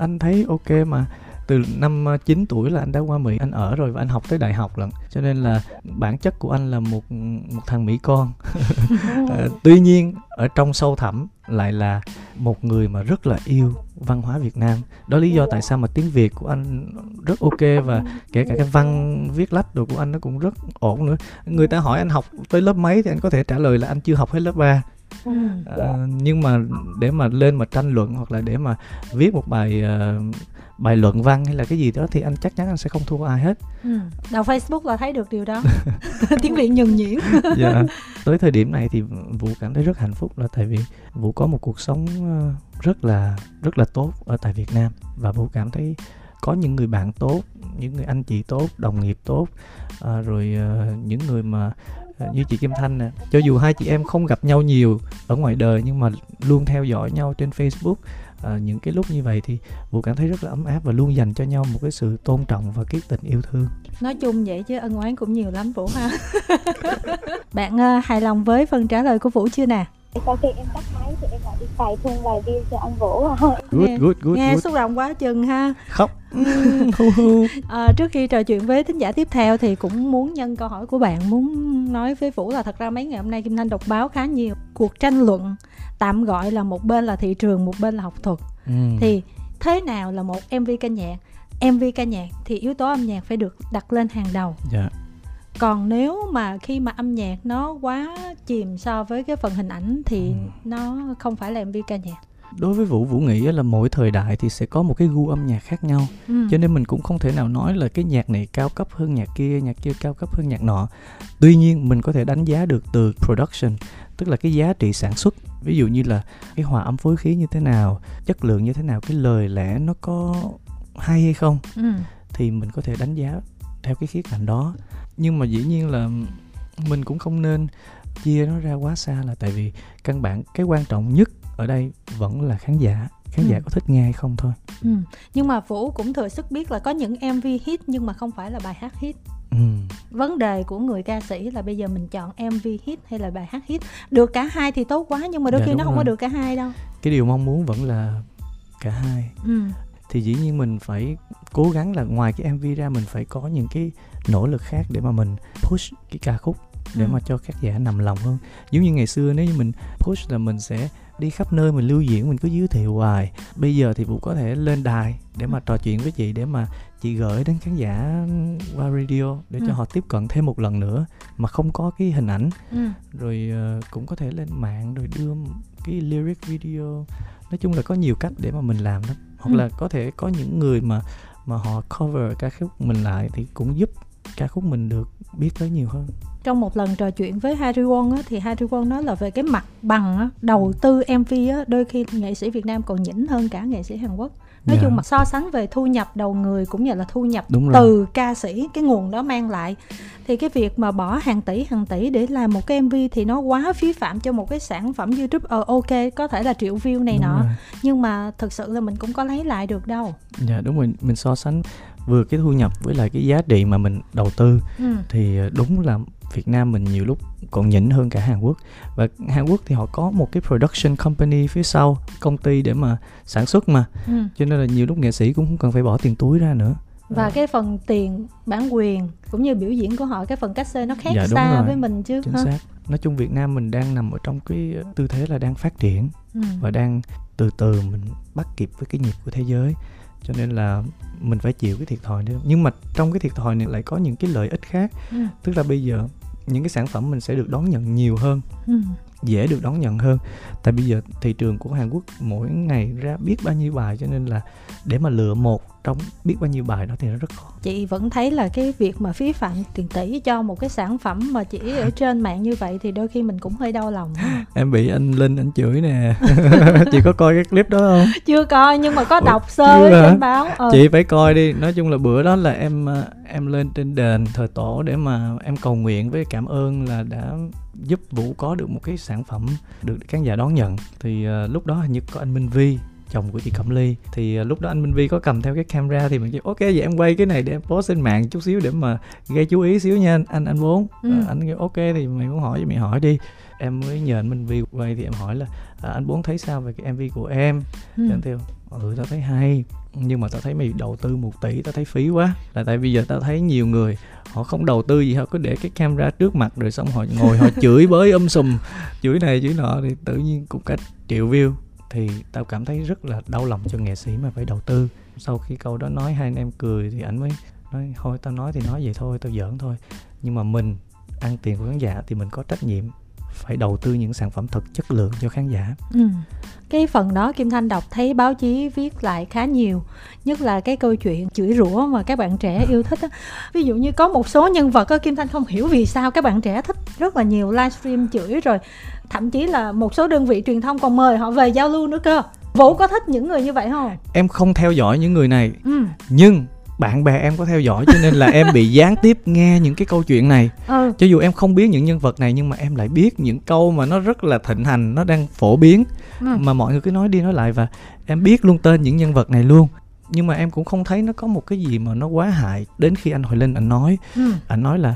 Anh thấy ok mà. Từ năm chín tuổi là anh đã qua Mỹ, anh ở rồi và anh học tới đại học lận. Cho nên là bản chất của anh là một một thằng Mỹ con. Tuy nhiên ở trong sâu thẳm lại là một người mà rất là yêu văn hóa Việt Nam. Đó là lý do tại sao mà tiếng Việt của anh rất ok, và kể cả cái văn viết lách đồ của anh nó cũng rất ổn nữa. Người ta hỏi anh học tới lớp mấy thì anh có thể trả lời là anh chưa học hết lớp ba. À, nhưng mà để mà lên mà tranh luận hoặc là để mà viết một bài uh, bài luận văn hay là cái gì đó thì anh chắc chắn anh sẽ không thua ai hết. Ừ. Đọc Facebook là thấy được điều đó. Tiếng Việt nhuần nhuyễn. Dạ. Tới thời điểm này thì Vũ cảm thấy rất hạnh phúc là tại vì Vũ có một cuộc sống rất là rất là tốt ở tại Việt Nam, và Vũ cảm thấy có những người bạn tốt, những người anh chị tốt, đồng nghiệp tốt, uh, rồi uh, những người mà như chị Kim Thanh nè, cho dù hai chị em không gặp nhau nhiều ở ngoài đời nhưng mà luôn theo dõi nhau trên Facebook. À, những cái lúc như vậy thì Vũ cảm thấy rất là ấm áp và luôn dành cho nhau một cái sự tôn trọng và cái tình yêu thương. Nói chung vậy chứ ân oán cũng nhiều lắm Vũ ha. Bạn uh, hài lòng với phần trả lời của Vũ chưa nè? Sau khi em tắt máy thì em lại đi cài thêm vài view cho anh Vũ. Good, good, good. Nghe xúc động quá chừng ha. Khóc. À, trước khi trò chuyện với thính giả tiếp theo thì cũng muốn nhân câu hỏi của bạn muốn nói với Vũ là thật ra mấy ngày hôm nay Kim Thanh đọc báo khá nhiều. Cuộc tranh luận tạm gọi là một bên là thị trường, một bên là học thuật. Ừ. Thì thế nào là một em vê ca nhạc? em vê ca nhạc thì yếu tố âm nhạc phải được đặt lên hàng đầu. Dạ. Yeah. Còn nếu mà khi mà âm nhạc nó quá chìm so với cái phần hình ảnh thì ừ. nó không phải là em vê ca nhạc. Đối với Vũ, Vũ nghĩ là mỗi thời đại thì sẽ có một cái gu âm nhạc khác nhau. ừ. Cho nên mình cũng không thể nào nói là cái nhạc này cao cấp hơn nhạc kia, nhạc kia cao cấp hơn nhạc nọ. Tuy nhiên mình có thể đánh giá được từ production, tức là cái giá trị sản xuất. Ví dụ như là cái hòa âm phối khí như thế nào, chất lượng như thế nào, cái lời lẽ nó có hay hay không. ừ. Thì mình có thể đánh giá theo cái khía cạnh đó. Nhưng mà dĩ nhiên là mình cũng không nên chia nó ra quá xa, là tại vì căn bản cái quan trọng nhất ở đây vẫn là khán giả. Khán ừ. giả có thích nghe hay không thôi. ừ. Nhưng mà Vũ cũng thừa sức biết là có những em vê hit nhưng mà không phải là bài hát hit. ừ. Vấn đề của người ca sĩ là bây giờ mình chọn em vê hit hay là bài hát hit. Được cả hai thì tốt quá, nhưng mà đôi dạ, khi nó rồi. Không có được cả hai đâu. Cái điều mong muốn vẫn là cả hai. ừ. Thì dĩ nhiên mình phải cố gắng là ngoài cái em vê ra mình phải có những cái nỗ lực khác để mà mình push cái ca khúc để ừ. mà cho khán giả nằm lòng hơn. Giống như ngày xưa nếu như mình push là mình sẽ đi khắp nơi mình lưu diễn, mình cứ giới thiệu hoài. Bây giờ thì Vũ có thể lên đài để mà trò chuyện với chị, để mà chị gửi đến khán giả qua radio để ừ. cho họ tiếp cận thêm một lần nữa mà không có cái hình ảnh. ừ. Rồi cũng có thể lên mạng rồi đưa cái lyric video. Nói chung là có nhiều cách để mà mình làm đó. Hoặc ừ. là có thể có những người mà mà họ cover ca khúc mình lại thì cũng giúp ca khúc mình được biết tới nhiều hơn. Trong một lần trò chuyện với Hari Won á, thì Hari Won nói là về cái mặt bằng á, đầu tư em vê á, đôi khi nghệ sĩ Việt Nam còn nhỉnh hơn cả nghệ sĩ Hàn Quốc. Nói yeah. chung mà so sánh về thu nhập đầu người cũng như là thu nhập Đúng từ rồi. Ca sĩ, cái nguồn đó mang lại, thì cái việc mà bỏ hàng tỷ hàng tỷ để làm một cái em vê thì nó quá phí phạm cho một cái sản phẩm YouTube. Ờ ok, có thể là triệu view này đúng nọ rồi. Nhưng mà thực sự là mình cũng có lấy lại được đâu. Dạ yeah, đúng rồi, mình so sánh vừa cái thu nhập với lại cái giá trị mà mình đầu tư. ừ. Thì đúng là Việt Nam mình nhiều lúc còn nhỉnh hơn cả Hàn Quốc. Và Hàn Quốc thì họ có một cái production company phía sau, công ty để mà sản xuất mà. ừ. Cho nên là nhiều lúc nghệ sĩ cũng không cần phải bỏ tiền túi ra nữa. Và à. cái phần tiền bản quyền cũng như biểu diễn của họ, cái phần cachet nó khác dạ, xa rồi. Với mình chứ. Chính hả? Xác. Nói chung Việt Nam mình đang nằm ở trong cái tư thế là đang phát triển. ừ. Và đang từ từ mình bắt kịp với cái nhịp của thế giới. Cho nên là mình phải chịu cái thiệt thòi nữa. Nhưng mà trong cái thiệt thòi này lại có những cái lợi ích khác. ừ. Tức là bây giờ những cái sản phẩm mình sẽ được đón nhận nhiều hơn, ừ. dễ được đón nhận hơn. Tại bây giờ thị trường của Hàn Quốc mỗi ngày ra biết bao nhiêu bài, cho nên là để mà lựa một trong biết bao nhiêu bài đó thì nó rất khó. Chị vẫn thấy là cái việc mà phí phạm tiền tỷ cho một cái sản phẩm mà chỉ ở trên mạng như vậy thì đôi khi mình cũng hơi đau lòng. Em bị anh Linh anh chửi nè. Chị có coi cái clip đó không? Chưa coi nhưng mà có đọc Ủa, sơ trên báo. ừ. Chị phải coi đi. Nói chung là bữa đó là em em lên trên đền thờ tổ để mà em cầu nguyện với cảm ơn là đã giúp Vũ có được một cái sản phẩm được khán giả đón nhận. Thì uh, lúc đó hình như có anh Minh Vy chồng của chị Cẩm Ly. Thì lúc đó anh Minh Vy có cầm theo cái camera thì mình kêu ok vậy em quay cái này để em post lên mạng chút xíu để mà gây chú ý xíu nha anh anh Bốn. Ừ. À, anh kêu ok thì mày muốn hỏi thì mày hỏi đi. Em mới nhờ anh Minh Vy quay thì em hỏi là à, anh Bốn thấy sao về cái em vê của em? Ừ. Thì anh kêu ừ tao thấy hay, nhưng mà tao thấy mày đầu tư một tỷ tao thấy phí quá. Là tại bây giờ tao thấy nhiều người họ không đầu tư gì, họ cứ để cái camera trước mặt rồi xong họ ngồi họ chửi bới um sùm, chửi này chửi nọ thì tự nhiên cũng cả triệu view. Thì tao cảm thấy rất là đau lòng cho nghệ sĩ mà phải đầu tư. Sau khi câu đó nói hai anh em cười thì ảnh mới nói thôi tao nói thì nói vậy thôi, tao giỡn thôi, nhưng mà mình ăn tiền của khán giả thì mình có trách nhiệm phải đầu tư những sản phẩm thật chất lượng cho khán giả. Ừ. Cái phần đó Kim Thanh đọc thấy báo chí viết lại khá nhiều, nhất là cái câu chuyện chửi rủa mà các bạn trẻ yêu thích á. Ví dụ như có một số nhân vật á, Kim Thanh không hiểu vì sao các bạn trẻ thích rất là nhiều livestream chửi, rồi thậm chí là một số đơn vị truyền thông còn mời họ về giao lưu nữa cơ. Vũ có thích những người như vậy không? Em không theo dõi những người này. Ừ. Nhưng bạn bè em có theo dõi cho nên là em bị gián tiếp nghe những cái câu chuyện này. Ừ. Cho dù em không biết những nhân vật này nhưng mà em lại biết những câu mà nó rất là thịnh hành, nó đang phổ biến. Ừ. Mà mọi người cứ nói đi nói lại và em biết luôn tên những nhân vật này luôn. Nhưng mà em cũng không thấy nó có một cái gì mà nó quá hại. Đến khi anh Hoài Linh anh nói, ừ. anh nói là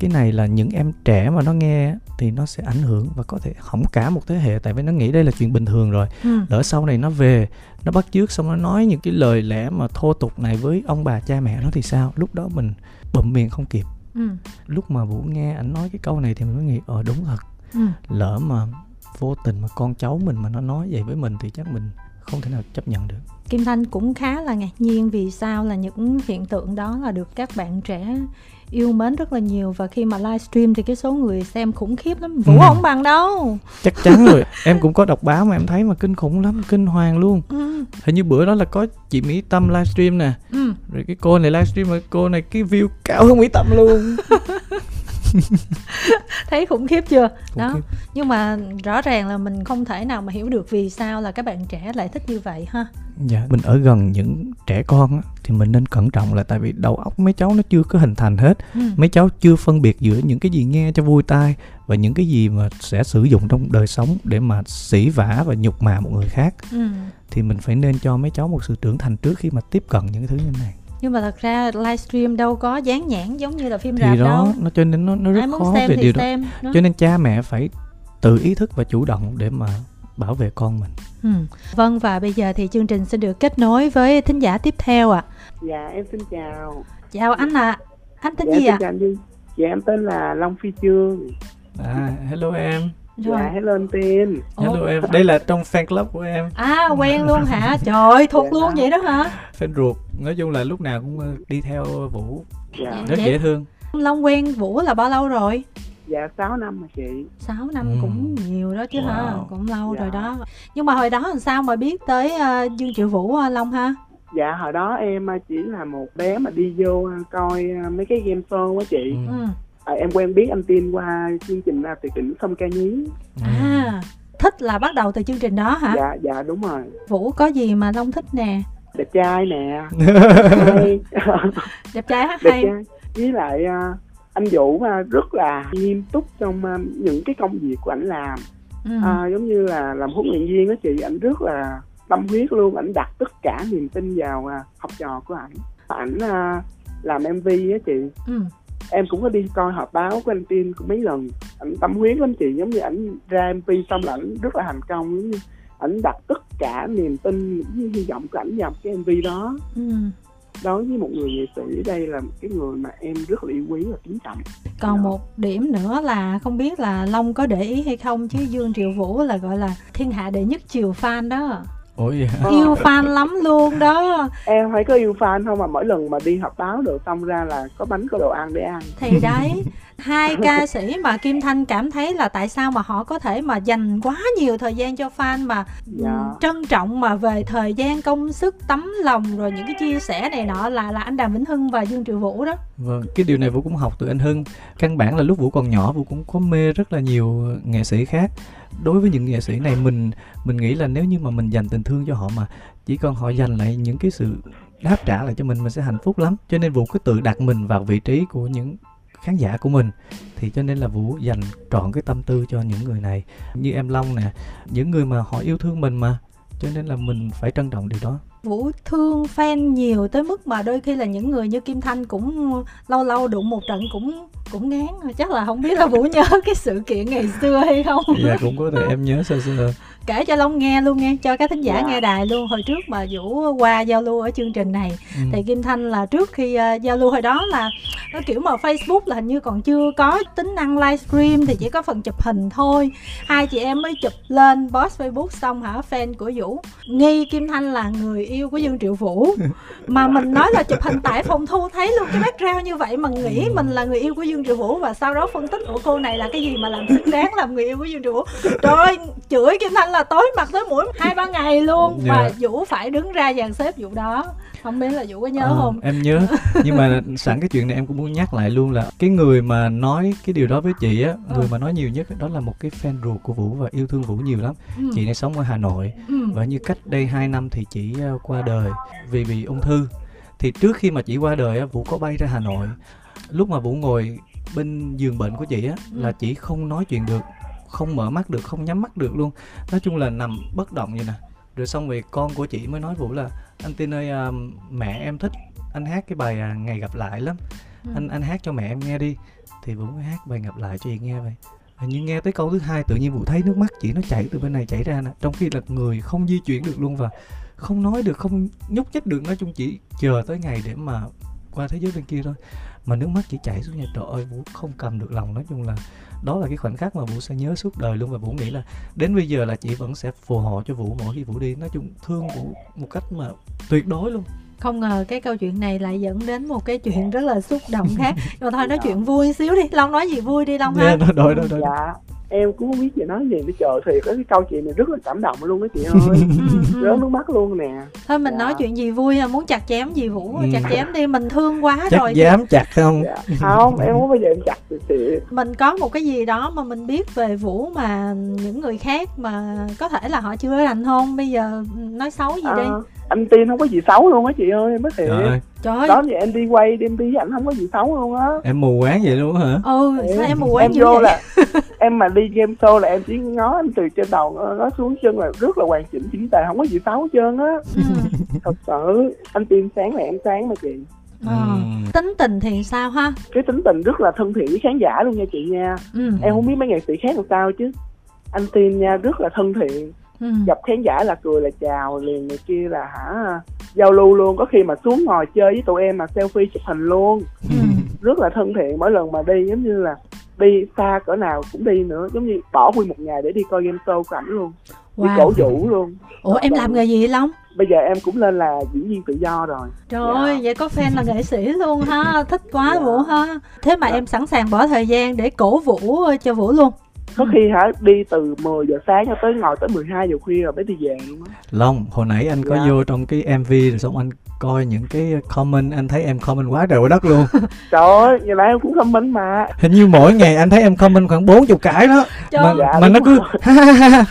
cái này là những em trẻ mà nó nghe thì nó sẽ ảnh hưởng và có thể hỏng cả một thế hệ, tại vì nó nghĩ đây là chuyện bình thường rồi. Ừ. Lỡ sau này nó về nó bắt chước xong nó nói những cái lời lẽ mà thô tục này với ông bà cha mẹ nó thì sao, lúc đó mình bụm miệng không kịp. Ừ. Lúc mà Vũ nghe ảnh nói cái câu này thì mình mới nghĩ ờ đúng thật. Ừ. Lỡ mà vô tình mà con cháu mình mà nó nói vậy với mình thì chắc mình không thể nào chấp nhận được. Kim Thanh cũng khá là ngạc nhiên vì sao là những hiện tượng đó là được các bạn trẻ yêu mến rất là nhiều, và khi mà livestream thì cái số người xem khủng khiếp lắm. Vũ ừ. không bằng đâu. Chắc chắn rồi. Em cũng có đọc báo mà em thấy mà kinh khủng lắm, kinh hoàng luôn. Ừ. Hình như bữa đó là có chị Mỹ Tâm livestream nè. Ừ. Rồi cái cô này livestream mà cô này cái view cao hơn Mỹ Tâm luôn. Thấy khủng khiếp chưa? Khủng đó. Khiếp. Nhưng mà rõ ràng là mình không thể nào mà hiểu được vì sao là các bạn trẻ lại thích như vậy ha. Dạ, mình ở gần những trẻ con á, thì mình nên cẩn trọng là tại vì đầu óc mấy cháu nó chưa có hình thành hết. Ừ. Mấy cháu chưa phân biệt giữa những cái gì nghe cho vui tai và những cái gì mà sẽ sử dụng trong đời sống để mà sỉ vả và nhục mạ một người khác. Ừ. Thì mình phải nên cho mấy cháu một sự trưởng thành trước khi mà tiếp cận những thứ như này. Nhưng mà thật ra livestream đâu có dán nhãn giống như là phim rạp đâu. Thì đó, nó, cho nên nó, nó rất khó về điều đó. đó. Cho nên cha mẹ phải tự ý thức và chủ động để mà bảo vệ con mình. Ừ. Vâng, và bây giờ thì chương trình sẽ được kết nối với thính giả tiếp theo ạ. À. Dạ, em xin chào. Chào anh ạ. À. Anh tên dạ, gì ạ? À? Dạ, em tên là Long Phi Trương. À, hello em. Rồi. Dạ, hello anh Tiên. Hello Ồ. em, đây là trong fan club của em. À, quen luôn hả? Trời, thuộc dạ, luôn vậy đó hả? Fan ruột, nói chung là lúc nào cũng đi theo Vũ. Dạ. Rất dễ thương. Long quen Vũ là bao lâu rồi? Dạ, sáu năm mà chị. Sáu năm ừ. cũng nhiều đó chứ wow. hả? Cũng lâu dạ. rồi đó. Nhưng mà hồi đó làm sao mà biết tới uh, Dương Triệu Vũ uh, Long ha? Dạ, hồi đó em chỉ là một bé mà đi vô coi mấy cái game show á chị. Ừ, ừ. À, em quen biết anh Tin qua chương trình là tuyệt đỉnh Sông Ca Nhí. À, thích là bắt đầu từ chương trình đó hả? Dạ, dạ đúng rồi. Vũ có gì mà Long thích nè? Đẹp trai nè. Đẹp trai hát hay. Với lại anh Vũ rất là nghiêm túc trong những cái công việc của ảnh làm. Ừ. À, giống như là làm huấn luyện viên đó chị, ảnh rất là tâm huyết luôn. Ảnh đặt tất cả niềm tin vào học trò của ảnh. Ảnh làm em vê á chị. Ừ. Em cũng có đi coi họp báo của anh Tin cũng mấy lần. Ảnh tâm huyết lắm chị, giống như ảnh ra em vê xong là ảnh rất là thành công, giống như ảnh đặt tất cả niềm tin với hy vọng của ảnh vào cái em vê đó. Ừ. Đối với một người nghệ sĩ, đây là cái người mà em rất là yêu quý và kính trọng. Còn đó. Một điểm nữa là không biết là Long có để ý hay không chứ Dương Triệu Vũ là gọi là thiên hạ đệ nhất triều fan đó. Ủa dạ. Yêu fan lắm luôn đó. Em phải có yêu fan không mà mỗi lần mà đi họp báo được xong ra là có bánh có đồ ăn để ăn. Thì đấy, hai ca sĩ mà Kim Thanh cảm thấy là tại sao mà họ có thể mà dành quá nhiều thời gian cho fan mà dạ. trân trọng mà về thời gian, công sức, tấm lòng rồi những cái chia sẻ này nọ là là anh Đàm Vĩnh Hưng và Dương Triệu Vũ đó. Vâng, cái điều này Vũ cũng học từ anh Hưng. Căn bản là lúc Vũ còn nhỏ Vũ cũng có mê rất là nhiều nghệ sĩ khác. Đối với những nghệ sĩ này mình mình nghĩ là nếu như mà mình dành tình thương cho họ mà chỉ còn họ dành lại những cái sự đáp trả lại cho mình mình sẽ hạnh phúc lắm. Cho nên Vũ cứ tự đặt mình vào vị trí của những khán giả của mình, thì cho nên là Vũ dành trọn cái tâm tư cho những người này. Như em Long nè, những người mà họ yêu thương mình mà, cho nên là mình phải trân trọng điều đó. Vũ thương fan nhiều tới mức mà đôi khi là những người như Kim Thanh cũng lâu lâu đụng một trận cũng cũng ngán rồi. Chắc là không biết là Vũ nhớ cái sự kiện ngày xưa hay không? Dạ cũng có thể em nhớ sơ sơ. Kể cho Long nghe luôn nghe, cho các thính giả dạ. nghe đài luôn. Hồi trước mà Vũ qua giao lưu ở chương trình này ừ. thì Kim Thanh là trước khi uh, giao lưu hồi đó là nó kiểu mà Facebook là hình như còn chưa có tính năng livestream, thì chỉ có phần chụp hình thôi. Hai chị em mới chụp lên post Facebook xong hả, fan của Vũ nghi Kim Thanh là người yêu của Dương Triệu Vũ. Mà mình nói là chụp hình tại phòng thu thấy luôn cái background như vậy mà nghĩ mình là người yêu của Dương Triệu Vũ, và sau đó phân tích của cô này là cái gì mà làm xứng đáng làm người yêu của Dương Triệu Vũ. Trời ơi, chửi Kim Thanh là tối mặt tới mũi hai ba ngày luôn. Và yeah. Vũ phải đứng ra dàn xếp vụ đó. Không biết là Vũ có nhớ à, không? Em nhớ. Nhưng mà sẵn cái chuyện này em cũng muốn nhắc lại luôn là cái người mà nói cái điều đó với chị á, người ừ. mà nói nhiều nhất đó là một cái fan ruột của Vũ và yêu thương Vũ nhiều lắm. ừ. Chị này sống ở Hà Nội ừ. và như cách đây hai năm thì chị qua đời vì bị ung thư. Thì trước khi mà chị qua đời á, Vũ có bay ra Hà Nội. Lúc mà Vũ ngồi bên giường bệnh của chị á ừ. là chị không nói chuyện được, không mở mắt được, không nhắm mắt được luôn. Nói chung là nằm bất động vậy nè. Rồi xong rồi con của chị mới nói Vũ là anh Tin ơi, à, mẹ em thích anh hát cái bài à, Ngày Gặp Lại lắm. ừ. Anh anh hát cho mẹ em nghe đi. Thì Vũ mới hát bài Gặp Lại cho chị nghe vậy. Nhưng nghe tới câu thứ hai tự nhiên Vũ thấy nước mắt chị nó chảy từ bên này chảy ra nè. Trong khi là người không di chuyển được luôn và không nói được, không nhúc nhích được. Nói chung chỉ chờ tới ngày để mà qua thế giới bên kia thôi. Mà nước mắt chỉ chảy xuống nhà, trời ơi Vũ không cầm được lòng. Nói chung là đó là cái khoảnh khắc mà Vũ sẽ nhớ suốt đời luôn. Và Vũ nghĩ là đến bây giờ là chị vẫn sẽ phù hộ cho Vũ mỗi khi Vũ đi. Nói chung thương Vũ một cách mà tuyệt đối luôn. Không ngờ cái câu chuyện này lại dẫn đến một cái chuyện rất là xúc động khác. Rồi thôi nói chuyện vui xíu đi, Long nói gì vui đi Long ha. Đợi, đợi, đợi. Dạ, em cũng không biết chị nói gì nữa trời, thì cái câu chuyện này rất là cảm động luôn đó chị ơi. Rớt nước mắt luôn nè. Thôi mình dạ. nói chuyện gì vui hả, muốn chặt chém gì Vũ, ừ. chặt chém đi, mình thương quá chắc rồi. Chắc dám chặt không? Dạ. Không, em muốn bây giờ em chặt thì chị. Mình có một cái gì đó mà mình biết về Vũ mà những người khác mà có thể là họ chưa rành không, bây giờ nói xấu gì à. đi. Anh Tin không có gì xấu luôn á chị ơi, em nói thiệt. Trời đó vậy em đi quay đem đi với anh không có gì xấu luôn á. Em mù quáng vậy luôn hả? Ừ, ừ. Sao em mù quáng dữ vậy? Là, em mà đi game show là em chỉ ngó anh từ trên đầu nó xuống chân là rất là hoàn chỉnh chỉnh tề, không có gì xấu hết trơn á. Ừ. Thật sự, anh Tin sáng là em sáng mà chị. Ừ. Tính tình thì sao ha? Cái tính tình rất là thân thiện với khán giả luôn nha chị nha. Ừ. Em không biết mấy nghệ sĩ khác làm sao chứ. Anh Tin nha, rất là thân thiện. Ừ. Gặp khán giả là cười là chào liền này kia là hả giao lưu luôn, có khi mà xuống ngồi chơi với tụi em mà selfie chụp hình luôn. ừ. Rất là thân thiện, mỗi lần mà đi giống như là đi xa cỡ nào cũng đi nữa, giống như bỏ nguyên một ngày để đi coi game show của ảnh luôn. Wow. Đi cổ vũ luôn. Ủa đó, em làm nghề gì Long? Bây giờ em cũng lên là diễn viên tự do rồi. Trời ơi, yeah. vậy có fan là nghệ sĩ luôn ha, thích quá yeah. Vũ ha. Thế mà yeah. em sẵn sàng bỏ thời gian để cổ vũ cho Vũ luôn. Có khi hả đi từ mười giờ sáng cho tới ngồi tới mười hai giờ khuya rồi mới đi về luôn á. Long, hồi nãy anh có yeah. vô trong cái em vê rồi xong anh coi những cái comment, anh thấy em comment quá trời quá đất luôn. Trời ơi, giờ nãy em cũng comment mà. Hình như mỗi ngày anh thấy em comment khoảng bốn mươi cái đó. Trời mà dạ, mà nó cứ ha ha ha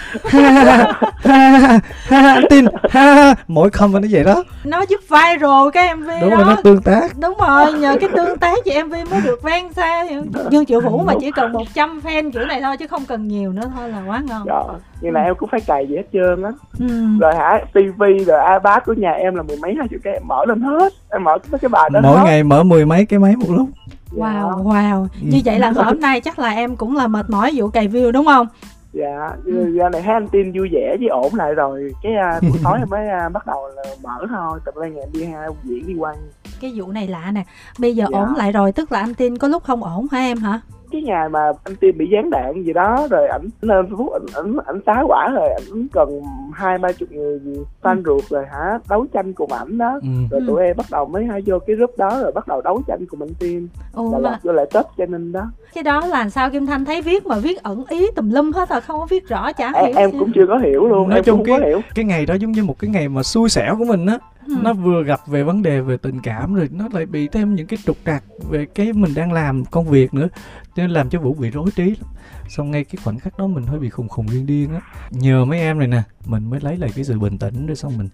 ha ha ha anh Tin ha ha, mỗi comment nó vậy đó. Nó giúp viral cái em vê đúng đó. Đúng rồi, nó tương tác. Đúng rồi, nhờ cái tương tác chị em vê mới được vang xa. Dương Triệu Vũ mà chỉ cần một trăm fan kiểu này thôi chứ không cần nhiều nữa thôi là quá ngon. Dạ. Nhưng là em cũng phải cày gì hết trơn á. ừ. Rồi hả tivi rồi iPad của nhà em là mười mấy hai chục cái em mở lên hết, em mở cái bài đó mỗi hết. Ngày mở mười mấy cái máy một lúc. Wow wow. ừ. Như vậy là hôm nay chắc là em cũng là mệt mỏi vụ cày view đúng không? Dạ, do này thấy anh Tin vui vẻ với ổn lại rồi cái uh, buổi tối em mới uh, bắt đầu là mở thôi, tập lên ngày đi hai diễn đi quanh. Cái vụ này lạ nè, bây giờ dạ. ổn lại rồi tức là anh Tin có lúc không ổn hả em hả? Cái ngày mà anh Tin bị gián đạn gì đó rồi ảnh lên Facebook ảnh ảnh ảnh tá quả rồi ảnh cần hai ba chục người fan ruột rồi hả đấu tranh cùng ảnh đó. ừ. Rồi tụi em bắt đầu mới hay vô cái group đó rồi bắt đầu đấu tranh cùng anh Tin. ừ, là mà... vô lại tết cho nên đó cái đó là sao Kim Thanh thấy viết mà viết ẩn ý tùm lum hết rồi không có viết rõ chả hiểu. Em, em cũng chưa có hiểu luôn. Nói em chung cái, hiểu. Cái ngày đó giống như một cái ngày mà xui xẻo của mình á. Ừ. Nó vừa gặp về vấn đề về tình cảm rồi nó lại bị thêm những cái trục trặc về cái mình đang làm công việc nữa, cho nên làm cho Vũ bị rối trí lắm. Xong ngay cái khoảnh khắc đó mình hơi bị khùng khùng điên điên á. Nhờ mấy em này nè mình mới lấy lại cái sự bình tĩnh, rồi xong mình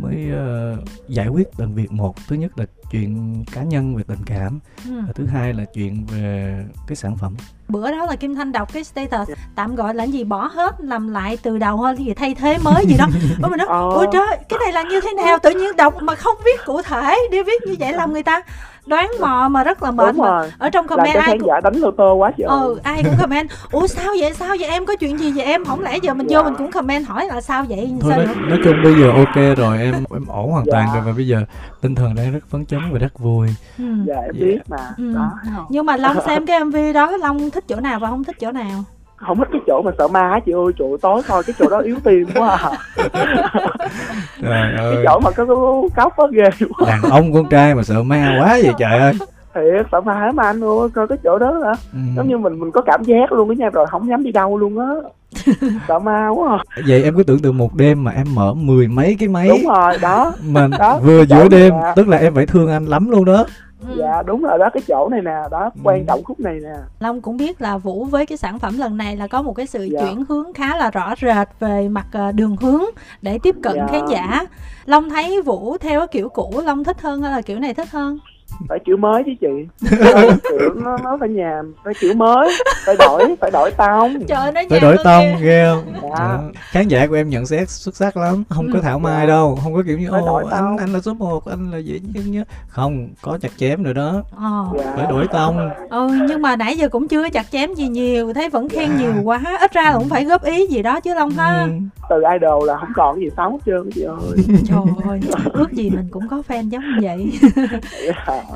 mới uh, giải quyết từng việc một. Thứ nhất là chuyện cá nhân về tình cảm, ừ. Thứ hai là chuyện về cái sản phẩm. Bữa đó là Kim Thanh đọc cái status tạm gọi là gì, bỏ hết làm lại từ đầu hơn, gì thay thế mới gì đó. Ủa mình nói ôi trời, cái này là như thế nào, tự nhiên đọc mà không viết cụ thể, đi viết như vậy làm người ta đoán mò mà rất là mệt. Ở trong comment ai khán cũng... giả đánh lô tô quá trời. Ừ, ai cũng comment ủa sao vậy, sao vậy em, có chuyện gì vậy em, không lẽ giờ mình dạ. vô mình cũng comment hỏi là sao vậy. Thôi sao nói, nói chung bây giờ ok rồi, em em ổn hoàn dạ. toàn rồi, và bây giờ tinh thần đang rất phấn chấn và rất vui. Ừ. Dạ em dạ. biết mà. Ừ. Đó. Nhưng mà Long xem cái em vê đó, Long thích chỗ nào và không thích chỗ nào? Không thích cái chỗ mà sợ ma chị ơi, chỗ tối thôi, cái chỗ đó yếu tim quá à. Trời ơi. Cái chỗ mà có cóc có ghê quá. Đàn ông con trai mà sợ ma quá vậy trời ơi. Thiệt, sợ ma mà anh ơi, coi cái chỗ đó là ừ. giống như mình mình có cảm giác luôn đó nha, rồi không dám đi đâu luôn á. Sợ ma quá à. Vậy em cứ tưởng tượng một đêm mà em mở mười mấy cái máy. Đúng rồi, đó. Mà đó. Vừa giữa đêm, mà. Tức là em phải thương anh lắm luôn đó. Ừ. Dạ đúng rồi đó, cái chỗ này nè, đó quan trọng khúc này nè. Long cũng biết là Vũ với cái sản phẩm lần này là có một cái sự dạ. chuyển hướng khá là rõ rệt về mặt đường hướng để tiếp cận dạ. khán giả. Long thấy Vũ theo cái kiểu cũ Long thích hơn hay là kiểu này thích hơn? Phải kiểu mới chứ chị. Kiểu nó, nó phải nhàm, phải kiểu mới, phải đổi, phải đổi tông. Trời, nó phải đổi tông kìa. Ghê không? Dạ. Khán giả của em nhận xét xuất sắc lắm, không ừ. có thảo mai đâu, không có kiểu như ô anh, anh là số một, anh là gì nhá. Không, có chặt chém rồi đó. Ờ. Dạ. Phải đổi tông. Ừ, nhưng mà nãy giờ cũng chưa chặt chém gì nhiều, thấy vẫn khen dạ. nhiều quá, ít ra là cũng phải góp ý gì đó chứ Long ha. Ừ. Từ idol là không còn cái gì xấu hết trơn chị ơi. Trời ơi, ước gì mình cũng có fan giống như vậy.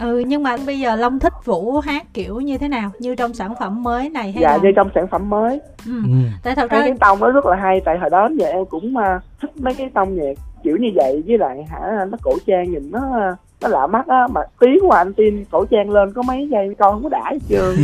Ừ, nhưng mà bây giờ Long thích Vũ hát kiểu như thế nào? Như trong sản phẩm mới này hay dạ, là... như trong sản phẩm mới. Ừ. Ừ. Tại thật ra cái tông nó rất là hay, tại hồi đó giờ em cũng thích mấy cái tông nhạc kiểu như vậy, với lại hả nó cổ trang nhìn nó nó lạ mắt á, mà tiếng của anh tin cổ trang lên có mấy giây con không có đã hết trơn.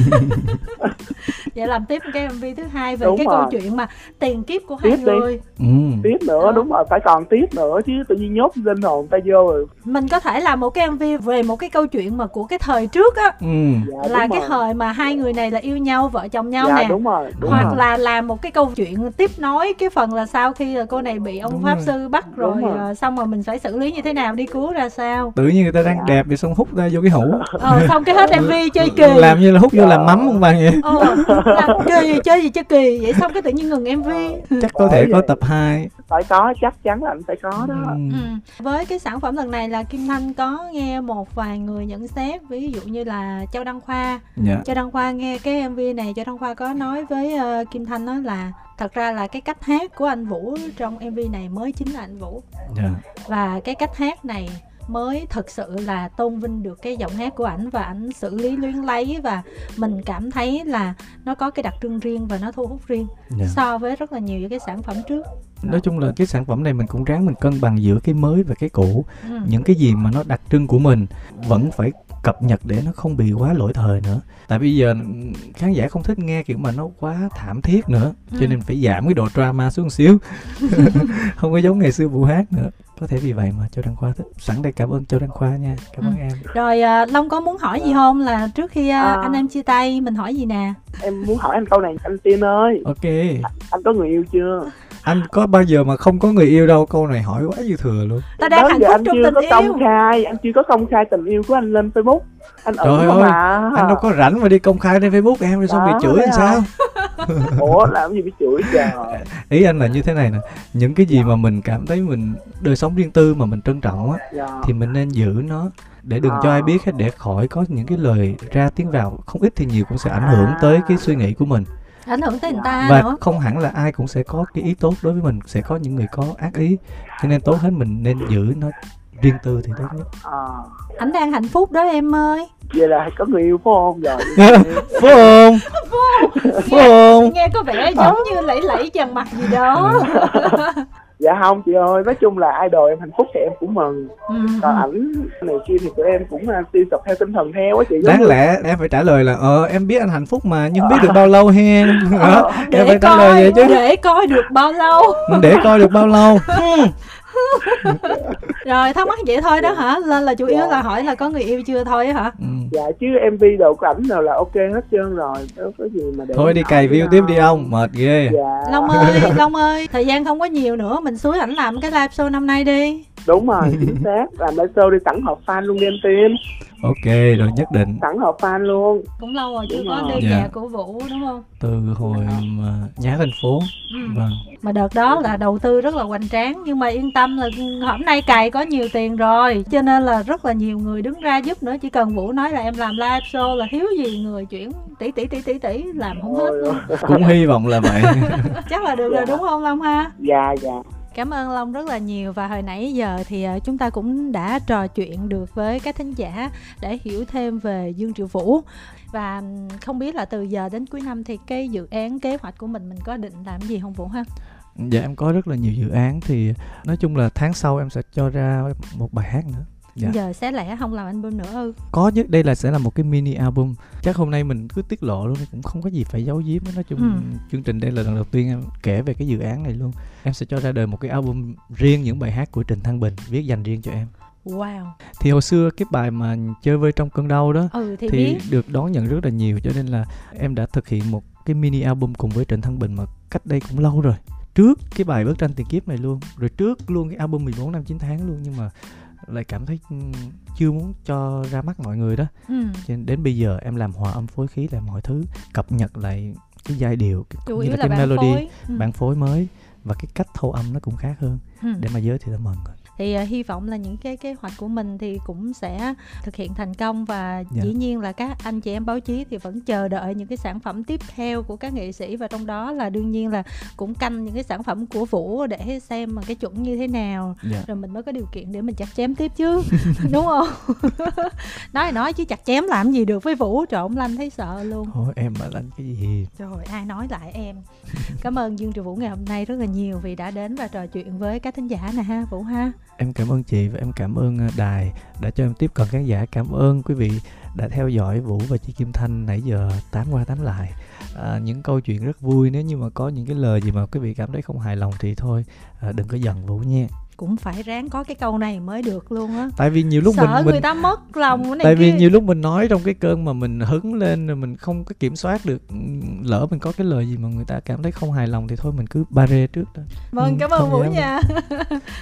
Vậy làm tiếp cái em vê thứ hai về đúng cái rồi. Câu chuyện mà tiền kiếp của tiếp hai người. Ừ. Tiếp nữa à. Đúng rồi, phải còn tiếp nữa chứ tự nhiên nhốt linh hồn ta vô rồi. Mình có thể làm một cái em vê về một cái câu chuyện mà của cái thời trước á. Ừ. Dạ, là cái thời mà hai người này là yêu nhau, vợ chồng nhau dạ, nè. Đúng rồi, đúng hoặc rồi. Là làm một cái câu chuyện tiếp nối cái phần là sau khi là cô này bị ông đúng pháp rồi. Sư bắt rồi, rồi xong rồi mình phải xử lý như thế nào, đi cứu ra sao. Tự nhiên người ta đang đẹp thì xong hút ra vô cái hũ. Ờ xong cái hết em vê chơi kỳ. Làm như là hút vô làm mắm không bạn vậy. Ờ. Là chơi gì chơi gì chơi kỳ vậy, xong cái tự nhiên ngừng em vê. Chắc có thể có tập hai. Phải có, chắc chắn là anh phải có đó. Ừ. Ừ. Với cái sản phẩm lần này là Kim Thanh có nghe một vài người nhận xét, ví dụ như là Châu Đăng Khoa. Dạ. Châu Đăng Khoa nghe cái em vê này, Châu Đăng Khoa có nói với uh, Kim Thanh nói là thật ra là cái cách hát của anh Vũ trong em vê này mới chính là anh Vũ. Dạ. Và cái cách hát này mới thật sự là tôn vinh được cái giọng hát của ảnh, và ảnh xử lý luyến lấy và mình cảm thấy là nó có cái đặc trưng riêng và nó thu hút riêng yeah. so với rất là nhiều những cái sản phẩm trước. Nói chung là cái sản phẩm này mình cũng ráng mình cân bằng giữa cái mới và cái cũ. Ừ. Những cái gì mà nó đặc trưng của mình vẫn phải cập nhật để nó không bị quá lỗi thời nữa. Tại bây giờ khán giả không thích nghe kiểu mà nó quá thảm thiết nữa, cho nên phải giảm cái độ drama xuống xíu. Không có giống ngày xưa Vũ hát nữa. Có thể vì vậy mà Châu Đăng Khoa thích. Sẵn đây cảm ơn Châu Đăng Khoa nha. Cảm ơn ừ. em. Rồi à, Long có muốn hỏi gì không? Là trước khi à, anh em chia tay mình hỏi gì nè? Em muốn hỏi anh câu này anh Tiên ơi. Ok. À, anh có người yêu chưa? Anh có bao giờ mà không có người yêu đâu, câu này hỏi quá dư thừa luôn. Ta đang hạnh phúc trong tình yêu. Anh chưa có công khai, anh chưa có công khai tình yêu của anh lên Facebook. Anh ơi, mà. Anh đâu có rảnh mà đi công khai lên Facebook em rồi xong bị chửi làm sao? Ủa làm gì bị chửi trời. Ý anh là như thế này nè, những cái gì mà mình cảm thấy mình đời sống riêng tư mà mình trân trọng á thì mình nên giữ nó để đừng cho ai biết hết, để khỏi có những cái lời ra tiếng vào, không ít thì nhiều cũng sẽ ảnh hưởng tới cái suy nghĩ của mình. Ảnh hưởng tới người ta và nữa. Không hẳn là ai cũng sẽ có cái ý tốt đối với mình, sẽ có những người có ác ý, cho nên tốt hết mình nên giữ nó riêng tư thì tốt nhất. À. Ảnh đang hạnh phúc đó em ơi. Vậy là có người yêu phải không rồi? Phải không? Phải không? Nghe có vẻ giống như lẫy lẫy trần mặt gì đó. Dạ không chị ơi, nói chung là idol em hạnh phúc thì em cũng mừng. Ừ. Còn ảnh này kia thì tụi em cũng tiêu cực theo tinh thần theo á chị. Đáng lẽ em phải trả lời là ờ em biết anh hạnh phúc mà nhưng không biết được bao lâu hen. Ờ, em phải trả lời vậy chứ. Để coi được bao lâu. Để coi được bao lâu. Rồi thắc mắc vậy thôi đó hả? Lên là chủ yếu yeah. là hỏi là có người yêu chưa thôi hả? Ừ. Dạ chứ em vê đồ của ảnh nào là ok hết trơn rồi, đâu có gì mà để thôi đi cày view tiếp đi ông, mệt ghê. Dạ. Long ơi, Long ơi, thời gian không có nhiều nữa, mình xúi ảnh làm cái live show năm nay đi. Đúng rồi, chính xác, làm live show đi, sẵn họp fan luôn đi em Tiên. Ok, rồi nhất định. Sẵn họp fan luôn. Cũng lâu rồi chưa có đi dạ. nhà của Vũ đúng không? Từ hồi mà nhá thành phố. Ừ. Vâng. Mà đợt đó là đầu tư rất là hoành tráng, nhưng mà yên tâm là hôm nay cày có nhiều tiền rồi, cho nên là rất là nhiều người đứng ra giúp nữa. Chỉ cần Vũ nói là em làm live show là thiếu gì người chuyển tỷ tỷ tỷ tỷ tỷ làm không hết luôn. Cũng hy vọng là vậy. Chắc là được dạ. rồi đúng không Long ha? Dạ dạ. Cảm ơn Long rất là nhiều, và hồi nãy giờ thì chúng ta cũng đã trò chuyện được với các thính giả để hiểu thêm về Dương Triệu Vũ. Và không biết là từ giờ đến cuối năm thì cái dự án kế hoạch của mình mình có định làm gì không Vũ ha? Dạ em có rất là nhiều dự án, thì nói chung là tháng sau em sẽ cho ra một bài hát nữa. Dạ. Giờ sẽ lẽ không làm album nữa ư? Có nhất, đây là sẽ là một cái mini album. Chắc hôm nay mình cứ tiết lộ luôn, cũng không có gì phải giấu giếm. Nói chung ừ. chương trình đây là lần đầu tiên em kể về cái dự án này luôn. Em sẽ cho ra đời một cái album riêng những bài hát của Trịnh Thăng Bình viết dành riêng cho em. Wow. Thì hồi xưa cái bài mà Chơi Vơi Trong Cơn Đau đó ừ, thì, thì được đón nhận rất là nhiều, cho nên là em đã thực hiện một cái mini album cùng với Trịnh Thăng Bình mà cách đây cũng lâu rồi. Trước cái bài Bức Tranh Tiền Kiếp này luôn, rồi trước luôn cái album mười bốn năm chín tháng luôn, nhưng mà lại cảm thấy chưa muốn cho ra mắt mọi người đó. Ừ. Cho nên đến bây giờ em làm hòa âm phối khí, làm mọi thứ, cập nhật lại cái giai điệu, cũng như là, là cái melody, phối. Ừ. bản phối mới, và cái cách thâu âm nó cũng khác hơn ừ. để mà giới thiệu cho mọi người. Thì uh, hy vọng là những cái kế hoạch của mình thì cũng sẽ thực hiện thành công, và dạ. dĩ nhiên là các anh chị em báo chí thì vẫn chờ đợi những cái sản phẩm tiếp theo của các nghệ sĩ, và trong đó là đương nhiên là cũng canh những cái sản phẩm của Vũ để xem mà cái chuẩn như thế nào dạ. rồi mình mới có điều kiện để mình chặt chém tiếp chứ. Đúng không? Nói nói chứ chặt chém làm gì được với Vũ, trộn lanh thấy sợ luôn. Thôi em mà lanh cái gì? Trời, ai nói lại em. Cảm ơn Dương Triệu Vũ ngày hôm nay rất là nhiều vì đã đến và trò chuyện với các thính giả nè ha Vũ ha. Em cảm ơn chị, và em cảm ơn đài đã cho em tiếp cận khán giả. Cảm ơn quý vị đã theo dõi Vũ và chị Kim Thanh nãy giờ tám qua tám lại. À, những câu chuyện rất vui, nếu như mà có những cái lời gì mà quý vị cảm thấy không hài lòng thì thôi, à, đừng có giận Vũ nha. Cũng phải ráng có cái câu này mới được luôn á. Tại vì nhiều lúc Sợ mình Sợ người mình, ta mất lòng cái này. Tại vì kia. nhiều lúc mình nói trong cái cơn mà mình hứng lên rồi mình không có kiểm soát được, lỡ mình có cái lời gì mà người ta cảm thấy không hài lòng thì thôi mình cứ ba rê trước đó. Vâng, cảm ơn Vũ nha.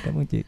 Cảm ơn chị.